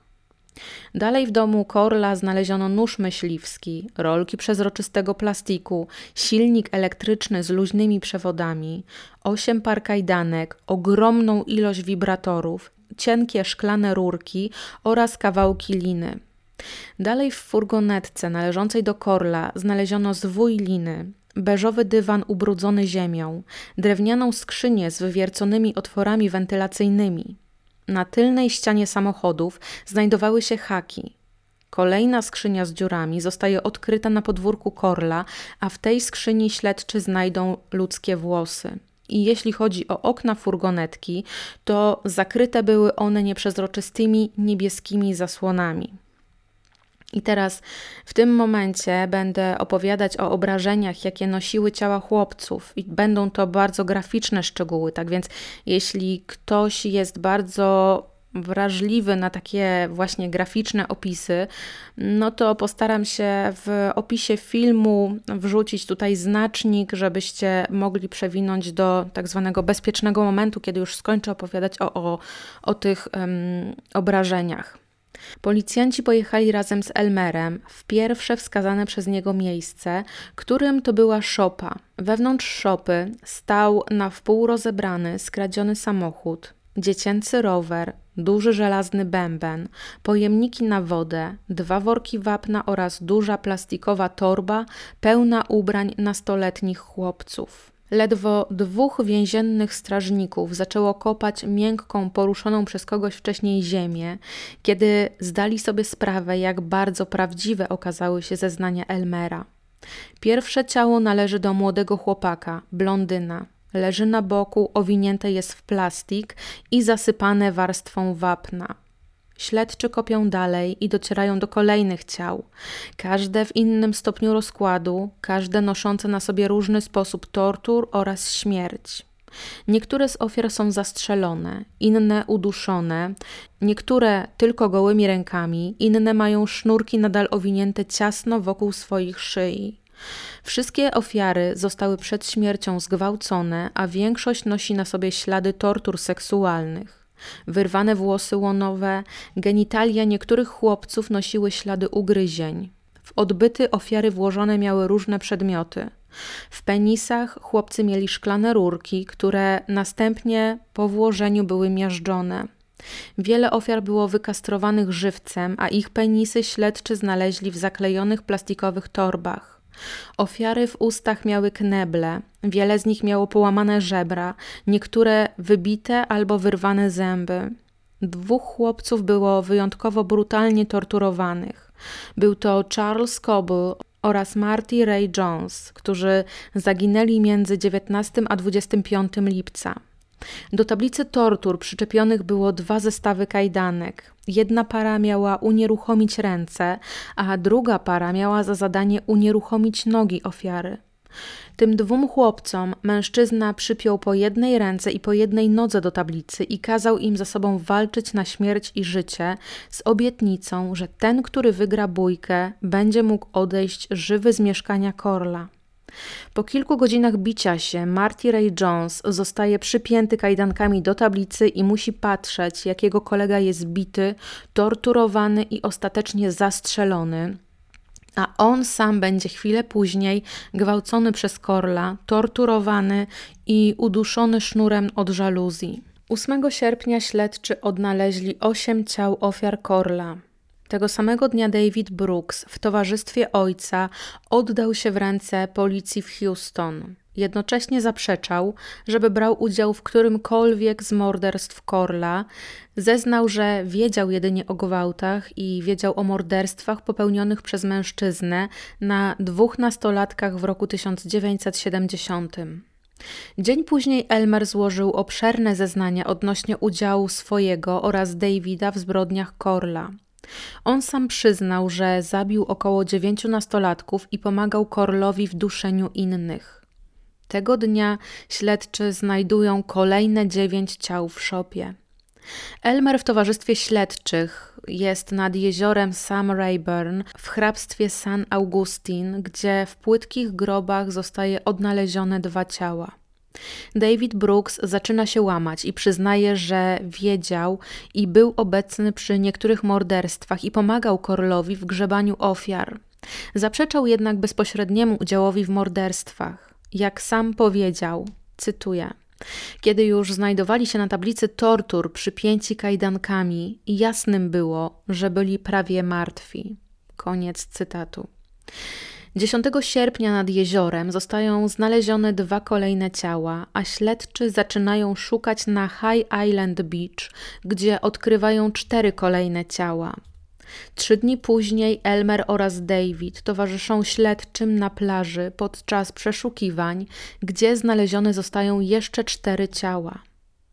Dalej w domu Corlla znaleziono nóż myśliwski, rolki przezroczystego plastiku, silnik elektryczny z luźnymi przewodami, osiem par kajdanek, ogromną ilość wibratorów, cienkie szklane rurki oraz kawałki liny. Dalej w furgonetce należącej do Corlla znaleziono zwój liny, beżowy dywan ubrudzony ziemią, drewnianą skrzynię z wywierconymi otworami wentylacyjnymi. Na tylnej ścianie samochodów znajdowały się haki. Kolejna skrzynia z dziurami zostaje odkryta na podwórku Corlla, a w tej skrzyni śledczy znajdą ludzkie włosy. I jeśli chodzi o okna furgonetki, to zakryte były one nieprzezroczystymi, niebieskimi zasłonami. I teraz w tym momencie będę opowiadać o obrażeniach, jakie nosiły ciała chłopców i będą to bardzo graficzne szczegóły, tak więc jeśli ktoś jest bardzo wrażliwy na takie właśnie graficzne opisy, no to postaram się w opisie filmu wrzucić tutaj znacznik, żebyście mogli przewinąć do tak zwanego bezpiecznego momentu, kiedy już skończę opowiadać o, o, o tych um, obrażeniach. Policjanci pojechali razem z Elmerem w pierwsze wskazane przez niego miejsce, którym to była szopa. Wewnątrz szopy stał na wpół rozebrany, skradziony samochód, dziecięcy rower, duży żelazny bęben, pojemniki na wodę, dwa worki wapna oraz duża plastikowa torba pełna ubrań nastoletnich chłopców. Ledwo dwóch więziennych strażników zaczęło kopać miękką, poruszoną przez kogoś wcześniej ziemię, kiedy zdali sobie sprawę, jak bardzo prawdziwe okazały się zeznania Elmera. Pierwsze ciało należy do młodego chłopaka, blondyna. Leży na boku, owinięte jest w plastik i zasypane warstwą wapna. Śledczy kopią dalej i docierają do kolejnych ciał. Każde w innym stopniu rozkładu, każde noszące na sobie różny sposób tortur oraz śmierć. Niektóre z ofiar są zastrzelone, inne uduszone, niektóre tylko gołymi rękami, inne mają sznurki nadal owinięte ciasno wokół swoich szyi. Wszystkie ofiary zostały przed śmiercią zgwałcone, a większość nosi na sobie ślady tortur seksualnych. Wyrwane włosy łonowe, genitalia niektórych chłopców nosiły ślady ugryzień. W odbyty ofiary włożone miały różne przedmioty. W penisach chłopcy mieli szklane rurki, które następnie po włożeniu były miażdżone. Wiele ofiar było wykastrowanych żywcem, a ich penisy śledczy znaleźli w zaklejonych plastikowych torbach. Ofiary w ustach miały kneble, wiele z nich miało połamane żebra, niektóre wybite albo wyrwane zęby. Dwóch chłopców było wyjątkowo brutalnie torturowanych. Był to Charles Coble oraz Marty Ray Jones, którzy zaginęli między dziewiętnastego a dwudziestego piątego lipca. Do tablicy tortur przyczepionych było dwa zestawy kajdanek. Jedna para miała unieruchomić ręce, a druga para miała za zadanie unieruchomić nogi ofiary. Tym dwóm chłopcom mężczyzna przypiął po jednej ręce i po jednej nodze do tablicy i kazał im ze sobą walczyć na śmierć i życie z obietnicą, że ten, który wygra bójkę, będzie mógł odejść żywy z mieszkania Corlla. Po kilku godzinach bicia się Marty Ray Jones zostaje przypięty kajdankami do tablicy i musi patrzeć, jak jego kolega jest bity, torturowany i ostatecznie zastrzelony, a on sam będzie chwilę później gwałcony przez Corlla, torturowany i uduszony sznurem od żaluzji. ósmego sierpnia śledczy odnaleźli osiem ciał ofiar Corlla. Tego samego dnia David Brooks w towarzystwie ojca oddał się w ręce policji w Houston. Jednocześnie zaprzeczał, żeby brał udział w którymkolwiek z morderstw Corlla. Zeznał, że wiedział jedynie o gwałtach i wiedział o morderstwach popełnionych przez mężczyznę na dwóch nastolatkach w roku tysiąc dziewięćset siedemdziesiątym. Dzień później Elmer złożył obszerne zeznania odnośnie udziału swojego oraz Davida w zbrodniach Corlla. On sam przyznał, że zabił około dziewięciu nastolatków i pomagał Corlowi w duszeniu innych. Tego dnia śledczy znajdują kolejne dziewięć ciał w szopie. Elmer w towarzystwie śledczych jest nad jeziorem Sam Rayburn w hrabstwie San Augustine, gdzie w płytkich grobach zostaje odnalezione dwa ciała. David Brooks zaczyna się łamać i przyznaje, że wiedział i był obecny przy niektórych morderstwach i pomagał Corlowi w grzebaniu ofiar. Zaprzeczał jednak bezpośredniemu udziałowi w morderstwach. Jak sam powiedział, cytuję, kiedy już znajdowali się na tablicy tortur przypięci kajdankami, jasnym było, że byli prawie martwi. Koniec cytatu. dziesiątego sierpnia nad jeziorem zostają znalezione dwa kolejne ciała, a śledczy zaczynają szukać na High Island Beach, gdzie odkrywają cztery kolejne ciała. Trzy dni później Elmer oraz David towarzyszą śledczym na plaży podczas przeszukiwań, gdzie znalezione zostają jeszcze cztery ciała.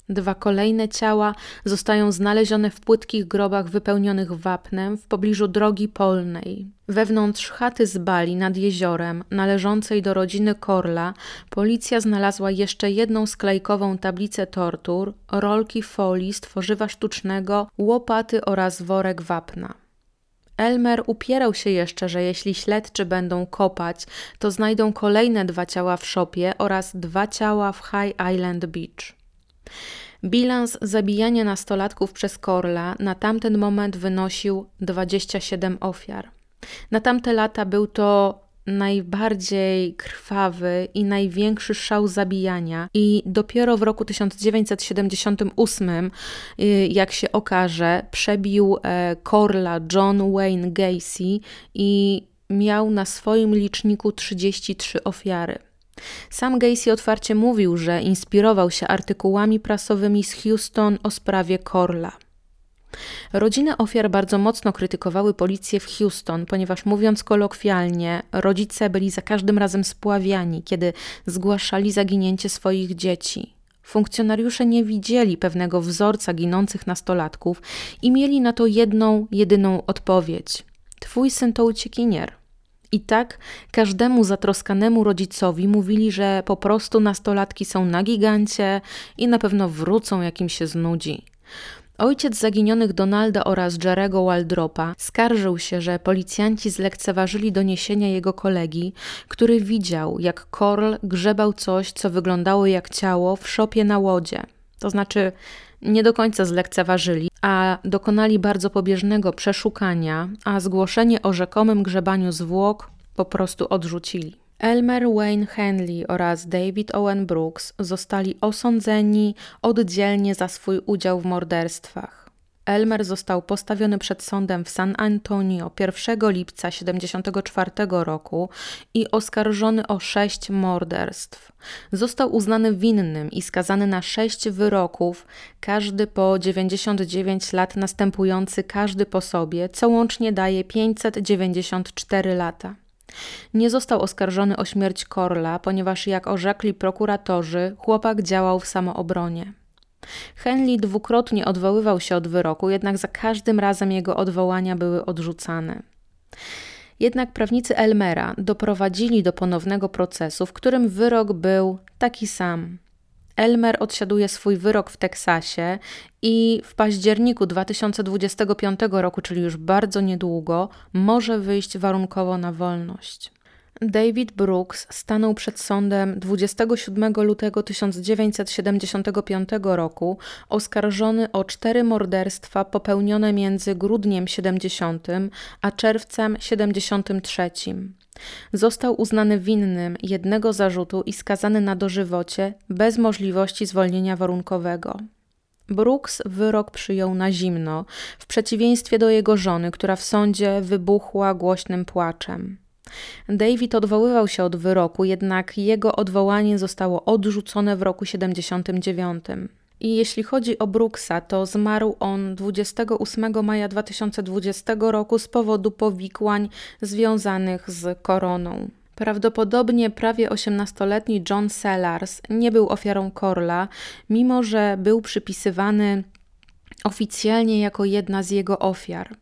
Dwa kolejne ciała zostają znalezione w płytkich grobach wypełnionych wapnem w pobliżu drogi polnej. Wewnątrz chaty z bali nad jeziorem, należącej do rodziny Corlla, policja znalazła jeszcze jedną sklejkową tablicę tortur, rolki folii z tworzywa sztucznego, łopaty oraz worek wapna. Elmer upierał się jeszcze, że jeśli śledczy będą kopać, to znajdą kolejne dwa ciała w szopie oraz dwa ciała w High Island Beach. Bilans zabijania nastolatków przez Corlla na tamten moment wynosił dwadzieścia siedem ofiar. Na tamte lata był to najbardziej krwawy i największy szał zabijania i dopiero w roku tysiąc dziewięćset siedemdziesiątym ósmym, jak się okaże, przebił Corlla John Wayne Gacy i miał na swoim liczniku trzydzieści trzy ofiary. Sam Gacy otwarcie mówił, że inspirował się artykułami prasowymi z Houston o sprawie Corlla. Rodziny ofiar bardzo mocno krytykowały policję w Houston, ponieważ mówiąc kolokwialnie, rodzice byli za każdym razem spławiani, kiedy zgłaszali zaginięcie swoich dzieci. Funkcjonariusze nie widzieli pewnego wzorca ginących nastolatków i mieli na to jedną, jedyną odpowiedź. Twój syn to uciekinier. I tak każdemu zatroskanemu rodzicowi mówili, że po prostu nastolatki są na gigancie i na pewno wrócą, jak im się znudzi. Ojciec zaginionych Donalda oraz Jerego Waldropa skarżył się, że policjanci zlekceważyli doniesienia jego kolegi, który widział, jak Corll grzebał coś, co wyglądało jak ciało w szopie na łodzie. To znaczy nie do końca zlekceważyli, a dokonali bardzo pobieżnego przeszukania, a zgłoszenie o rzekomym grzebaniu zwłok po prostu odrzucili. Elmer Wayne Henley oraz David Owen Brooks zostali osądzeni oddzielnie za swój udział w morderstwach. Elmer został postawiony przed sądem w San Antonio pierwszego lipca tysiąc dziewięćset siedemdziesiątego czwartego roku i oskarżony o sześć morderstw. Został uznany winnym i skazany na sześć wyroków, każdy po dziewięćdziesiąt dziewięć lat, następujący każdy po sobie, co łącznie daje pięćset dziewięćdziesiąt cztery lata. Nie został oskarżony o śmierć Corlla, ponieważ jak orzekli prokuratorzy, chłopak działał w samoobronie. Henley dwukrotnie odwoływał się od wyroku, jednak za każdym razem jego odwołania były odrzucane. Jednak prawnicy Elmera doprowadzili do ponownego procesu, w którym wyrok był taki sam. Elmer odsiaduje swój wyrok w Teksasie i w październiku dwa tysiące dwudziestego piątego roku, czyli już bardzo niedługo, może wyjść warunkowo na wolność. David Brooks stanął przed sądem dwudziestego siódmego lutego tysiąc dziewięćset siedemdziesiątego piątego roku, oskarżony o cztery morderstwa popełnione między grudniem siedemdziesiątego a czerwcem siedemdziesiątego trzeciego. Został uznany winnym jednego zarzutu i skazany na dożywocie bez możliwości zwolnienia warunkowego. Brooks wyrok przyjął na zimno, w przeciwieństwie do jego żony, która w sądzie wybuchła głośnym płaczem. David odwoływał się od wyroku, jednak jego odwołanie zostało odrzucone w roku siedemdziesiątym dziewiątym. I jeśli chodzi o Brooksa, to zmarł on dwudziestego ósmego maja dwa tysiące dwudziestego roku z powodu powikłań związanych z koroną. Prawdopodobnie prawie osiemnastoletni John Sellars nie był ofiarą Corlla, mimo że był przypisywany oficjalnie jako jedna z jego ofiar.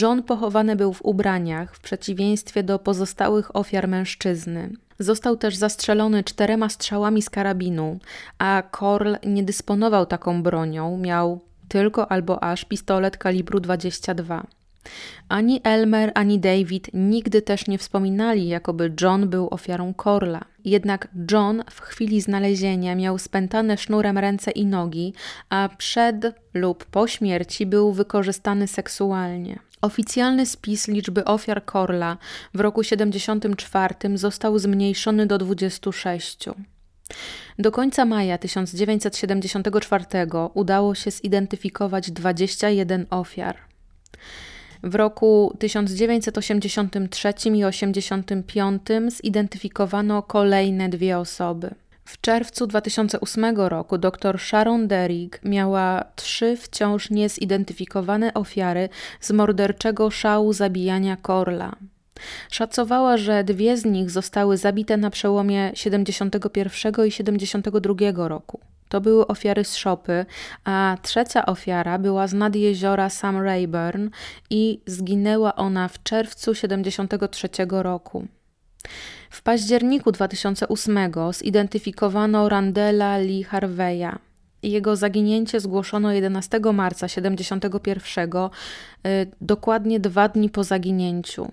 John pochowany był w ubraniach, w przeciwieństwie do pozostałych ofiar mężczyzny. Został też zastrzelony czterema strzałami z karabinu, a Corll nie dysponował taką bronią, miał tylko albo aż pistolet kalibru dwadzieścia dwa. Ani Elmer, ani David nigdy też nie wspominali, jakoby John był ofiarą Corlla. Jednak John w chwili znalezienia miał spętane sznurem ręce i nogi, a przed lub po śmierci był wykorzystany seksualnie. Oficjalny spis liczby ofiar Corlla w roku siedemdziesiątym czwartym został zmniejszony do dwudziestu sześciu. Do końca maja tysiąc dziewięćset siedemdziesiątego czwartego udało się zidentyfikować dwadzieścia jeden ofiar. W roku tysiąc dziewięćset osiemdziesiątym trzecim i osiemdziesiątym piątym zidentyfikowano kolejne dwie osoby. W czerwcu dwa tysiące ósmego roku dr Sharon Derrick miała trzy wciąż niezidentyfikowane ofiary z morderczego szału zabijania Corlla. Szacowała, że dwie z nich zostały zabite na przełomie siedemdziesiątego pierwszego i siedemdziesiątego drugiego roku. To były ofiary z Szopy, a trzecia ofiara była z nad jeziora Sam Rayburn i zginęła ona w czerwcu tysiąc dziewięćset siedemdziesiątego trzeciego roku. W październiku dwa tysiące ósmego zidentyfikowano Randella Lee Harveya. Jego zaginięcie zgłoszono jedenastego marca tysiąc dziewięćset siedemdziesiątego pierwszego, yy, dokładnie dwa dni po zaginięciu.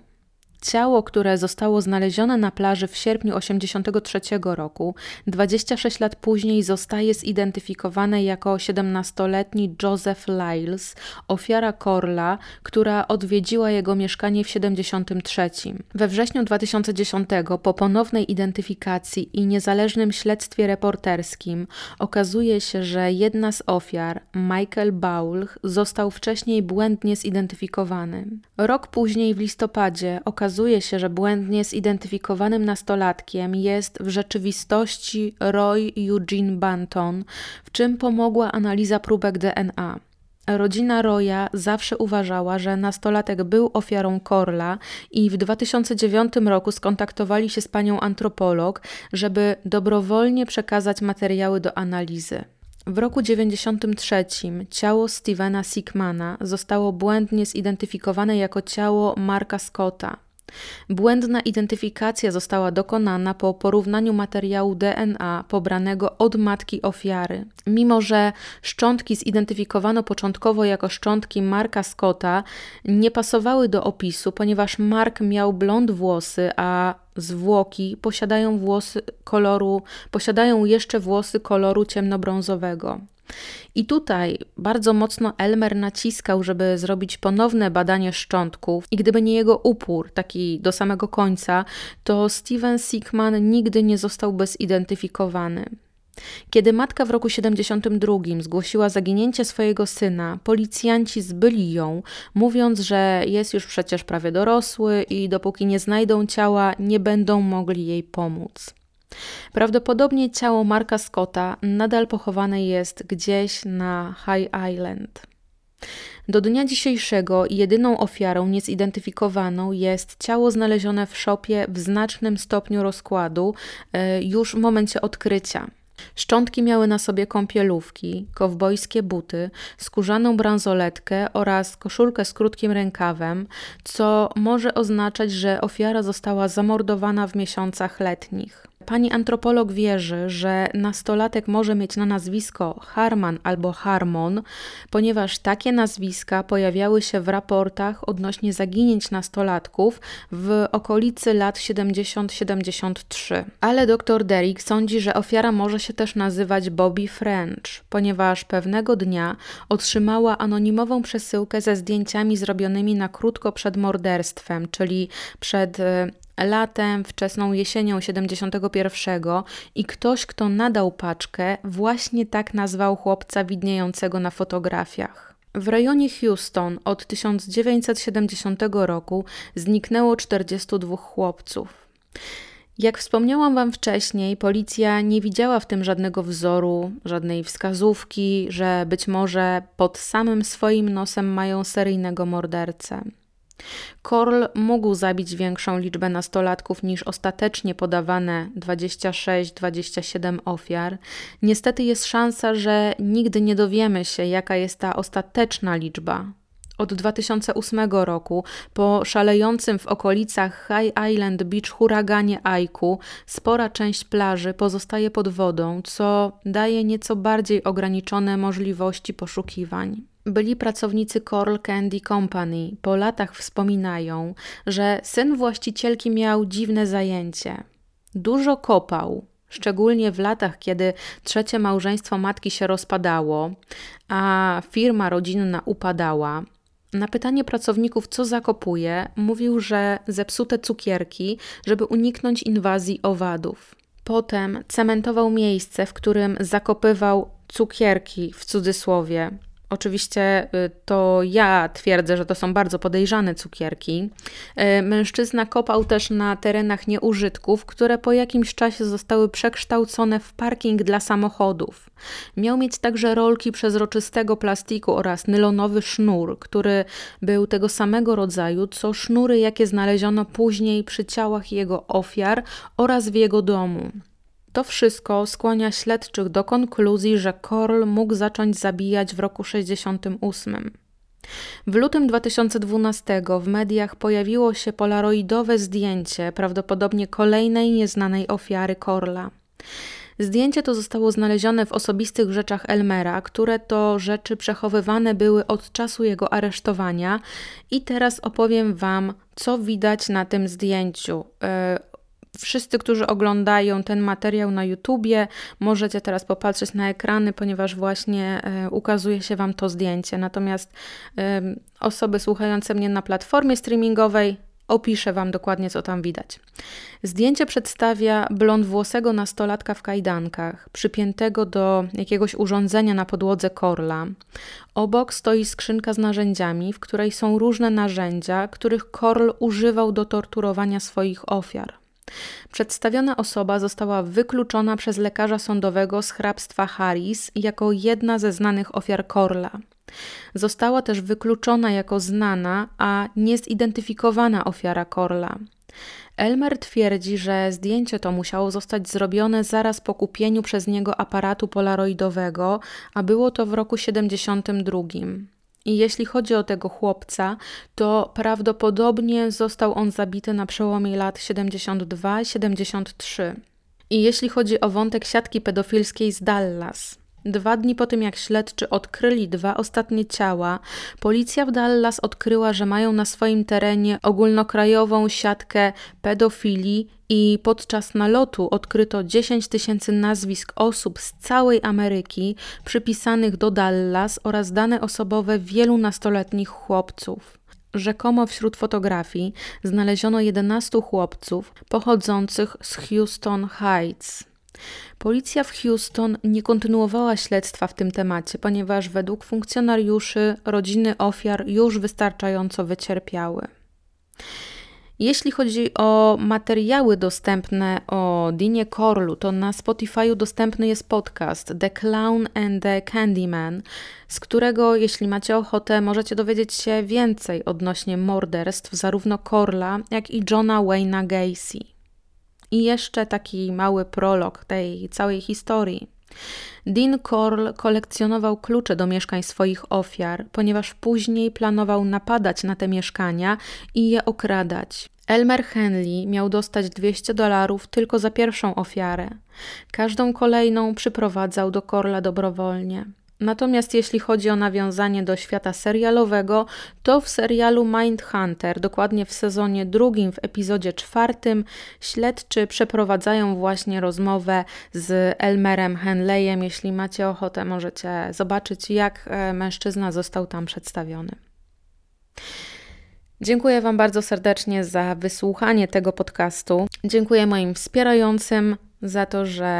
Ciało, które zostało znalezione na plaży w sierpniu tysiąc dziewięćset osiemdziesiątego trzeciego roku, dwadzieścia sześć lat później zostaje zidentyfikowane jako siedemnastoletni Joseph Lyles, ofiara Corlla, która odwiedziła jego mieszkanie w siedemdziesiątym trzecim. We wrześniu dwa tysiące dziesiątego, po ponownej identyfikacji i niezależnym śledztwie reporterskim, okazuje się, że jedna z ofiar, Michael Baulch, został wcześniej błędnie zidentyfikowany. Rok później, w listopadzie, okazuje Okazuje się, że błędnie zidentyfikowanym nastolatkiem jest w rzeczywistości Roy Eugene Banton, w czym pomogła analiza próbek D N A. Rodzina Roya zawsze uważała, że nastolatek był ofiarą Corlla i w dwa tysiące dziewiątym roku skontaktowali się z panią antropolog, żeby dobrowolnie przekazać materiały do analizy. W roku dziewięćdziesiątym trzecim ciało Stevena Sigmana zostało błędnie zidentyfikowane jako ciało Marka Scotta. Błędna identyfikacja została dokonana po porównaniu materiału D N A pobranego od matki ofiary. Mimo że szczątki zidentyfikowano początkowo jako szczątki Marka Scotta, nie pasowały do opisu, ponieważ Mark miał blond włosy, a zwłoki posiadają włosy koloru, posiadają jeszcze włosy koloru ciemnobrązowego. I tutaj bardzo mocno Elmer naciskał, żeby zrobić ponowne badanie szczątków i gdyby nie jego upór, taki do samego końca, to Steven Sigmann nigdy nie zostałby zidentyfikowany. Kiedy matka w roku siedemdziesiątym drugim zgłosiła zaginięcie swojego syna, policjanci zbyli ją, mówiąc, że jest już przecież prawie dorosły i dopóki nie znajdą ciała, nie będą mogli jej pomóc. Prawdopodobnie ciało Marka Scotta nadal pochowane jest gdzieś na High Island. Do dnia dzisiejszego jedyną ofiarą niezidentyfikowaną jest ciało znalezione w szopie w znacznym stopniu rozkładu już w momencie odkrycia. Szczątki miały na sobie kąpielówki, kowbojskie buty, skórzaną bransoletkę oraz koszulkę z krótkim rękawem, co może oznaczać, że ofiara została zamordowana w miesiącach letnich. Pani antropolog wierzy, że nastolatek może mieć na nazwisko Harman albo Harmon, ponieważ takie nazwiska pojawiały się w raportach odnośnie zaginięć nastolatków w okolicy lat siedemdziesiąt do siedemdziesiąt trzy. Ale dr Derrick sądzi, że ofiara może się też nazywać Bobby French, ponieważ pewnego dnia otrzymała anonimową przesyłkę ze zdjęciami zrobionymi na krótko przed morderstwem, czyli przed latem, wczesną jesienią siedemdziesiątego pierwszego i ktoś, kto nadał paczkę, właśnie tak nazwał chłopca widniejącego na fotografiach. W rejonie Houston od tysiąc dziewięćset siedemdziesiątego roku zniknęło czterdziestu dwóch chłopców. Jak wspomniałam Wam wcześniej, policja nie widziała w tym żadnego wzoru, żadnej wskazówki, że być może pod samym swoim nosem mają seryjnego mordercę. Corll mógł zabić większą liczbę nastolatków niż ostatecznie podawane dwadzieścia sześć dwadzieścia siedem ofiar. Niestety jest szansa, że nigdy nie dowiemy się, jaka jest ta ostateczna liczba. Od dwa tysiące ósmego roku, po szalejącym w okolicach High Island Beach huraganie Aiku, spora część plaży pozostaje pod wodą, co daje nieco bardziej ograniczone możliwości poszukiwań. Byli pracownicy Corll Candy Company po latach wspominają, że syn właścicielki miał dziwne zajęcie. Dużo kopał, szczególnie w latach, kiedy trzecie małżeństwo matki się rozpadało, a firma rodzinna upadała. Na pytanie pracowników, co zakopuje, mówił, że zepsute cukierki, żeby uniknąć inwazji owadów. Potem cementował miejsce, w którym zakopywał cukierki w cudzysłowie. Oczywiście to ja twierdzę, że to są bardzo podejrzane cukierki. Mężczyzna kopał też na terenach nieużytków, które po jakimś czasie zostały przekształcone w parking dla samochodów. Miał mieć także rolki przezroczystego plastiku oraz nylonowy sznur, który był tego samego rodzaju, co sznury, jakie znaleziono później przy ciałach jego ofiar oraz w jego domu. To wszystko skłania śledczych do konkluzji, że Corll mógł zacząć zabijać w roku sześćdziesiątym ósmym. W lutym dwa tysiące dwunastego w mediach pojawiło się polaroidowe zdjęcie prawdopodobnie kolejnej nieznanej ofiary Corlla. Zdjęcie to zostało znalezione w osobistych rzeczach Elmera, które to rzeczy przechowywane były od czasu jego aresztowania i teraz opowiem Wam, co widać na tym zdjęciu. Yy, Wszyscy, którzy oglądają ten materiał na YouTubie, możecie teraz popatrzeć na ekrany, ponieważ właśnie y, ukazuje się Wam to zdjęcie. Natomiast y, osoby słuchające mnie na platformie streamingowej, opiszę Wam dokładnie, co tam widać. Zdjęcie przedstawia blondwłosego nastolatka w kajdankach, przypiętego do jakiegoś urządzenia na podłodze Corlla. Obok stoi skrzynka z narzędziami, w której są różne narzędzia, których Corll używał do torturowania swoich ofiar. Przedstawiona osoba została wykluczona przez lekarza sądowego z hrabstwa Harris jako jedna ze znanych ofiar Corlla. Została też wykluczona jako znana, a niezidentyfikowana ofiara Corlla. Elmer twierdzi, że zdjęcie to musiało zostać zrobione zaraz po kupieniu przez niego aparatu polaroidowego, a było to w roku siedemdziesiątym drugim. I jeśli chodzi o tego chłopca, to prawdopodobnie został on zabity na przełomie lat siedemdziesiąt dwa siedemdziesiąt trzy. I jeśli chodzi o wątek siatki pedofilskiej z Dallas, dwa dni po tym jak śledczy odkryli dwa ostatnie ciała, policja w Dallas odkryła, że mają na swoim terenie ogólnokrajową siatkę pedofilii i podczas nalotu odkryto dziesięć tysięcy nazwisk osób z całej Ameryki przypisanych do Dallas oraz dane osobowe wielu nastoletnich chłopców. Rzekomo wśród fotografii znaleziono jedenastu chłopców pochodzących z Houston Heights. Policja w Houston nie kontynuowała śledztwa w tym temacie, ponieważ według funkcjonariuszy rodziny ofiar już wystarczająco wycierpiały. Jeśli chodzi o materiały dostępne o Deanie Corllu, to na Spotify dostępny jest podcast The Clown and the Candyman, z którego, jeśli macie ochotę, możecie dowiedzieć się więcej odnośnie morderstw zarówno Corlla, jak i Johna Wayne'a Gacy. I jeszcze taki mały prolog tej całej historii. Dean Corll kolekcjonował klucze do mieszkań swoich ofiar, ponieważ później planował napadać na te mieszkania i je okradać. Elmer Henley miał dostać dwieście dolarów tylko za pierwszą ofiarę. Każdą kolejną przyprowadzał do Corlla dobrowolnie. Natomiast jeśli chodzi o nawiązanie do świata serialowego, to w serialu Mindhunter, dokładnie w sezonie drugim, w epizodzie czwartym, śledczy przeprowadzają właśnie rozmowę z Elmerem Henleyem. Jeśli macie ochotę, możecie zobaczyć, jak mężczyzna został tam przedstawiony. Dziękuję Wam bardzo serdecznie za wysłuchanie tego podcastu. Dziękuję moim wspierającym za to, że...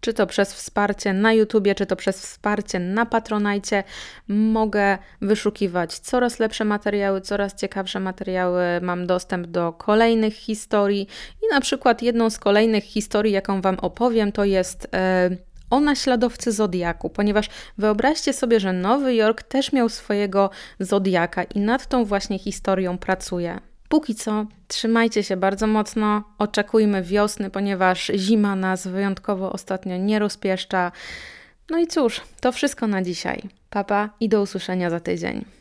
czy to przez wsparcie na YouTubie, czy to przez wsparcie na Patronite, mogę wyszukiwać coraz lepsze materiały, coraz ciekawsze materiały. Mam dostęp do kolejnych historii i na przykład jedną z kolejnych historii, jaką Wam opowiem, to jest yy, o naśladowcy Zodiaku, ponieważ wyobraźcie sobie, że Nowy Jork też miał swojego Zodiaka i nad tą właśnie historią pracuję. Póki co trzymajcie się bardzo mocno, oczekujmy wiosny, ponieważ zima nas wyjątkowo ostatnio nie rozpieszcza. No i cóż, to wszystko na dzisiaj. Pa, pa i do usłyszenia za tydzień.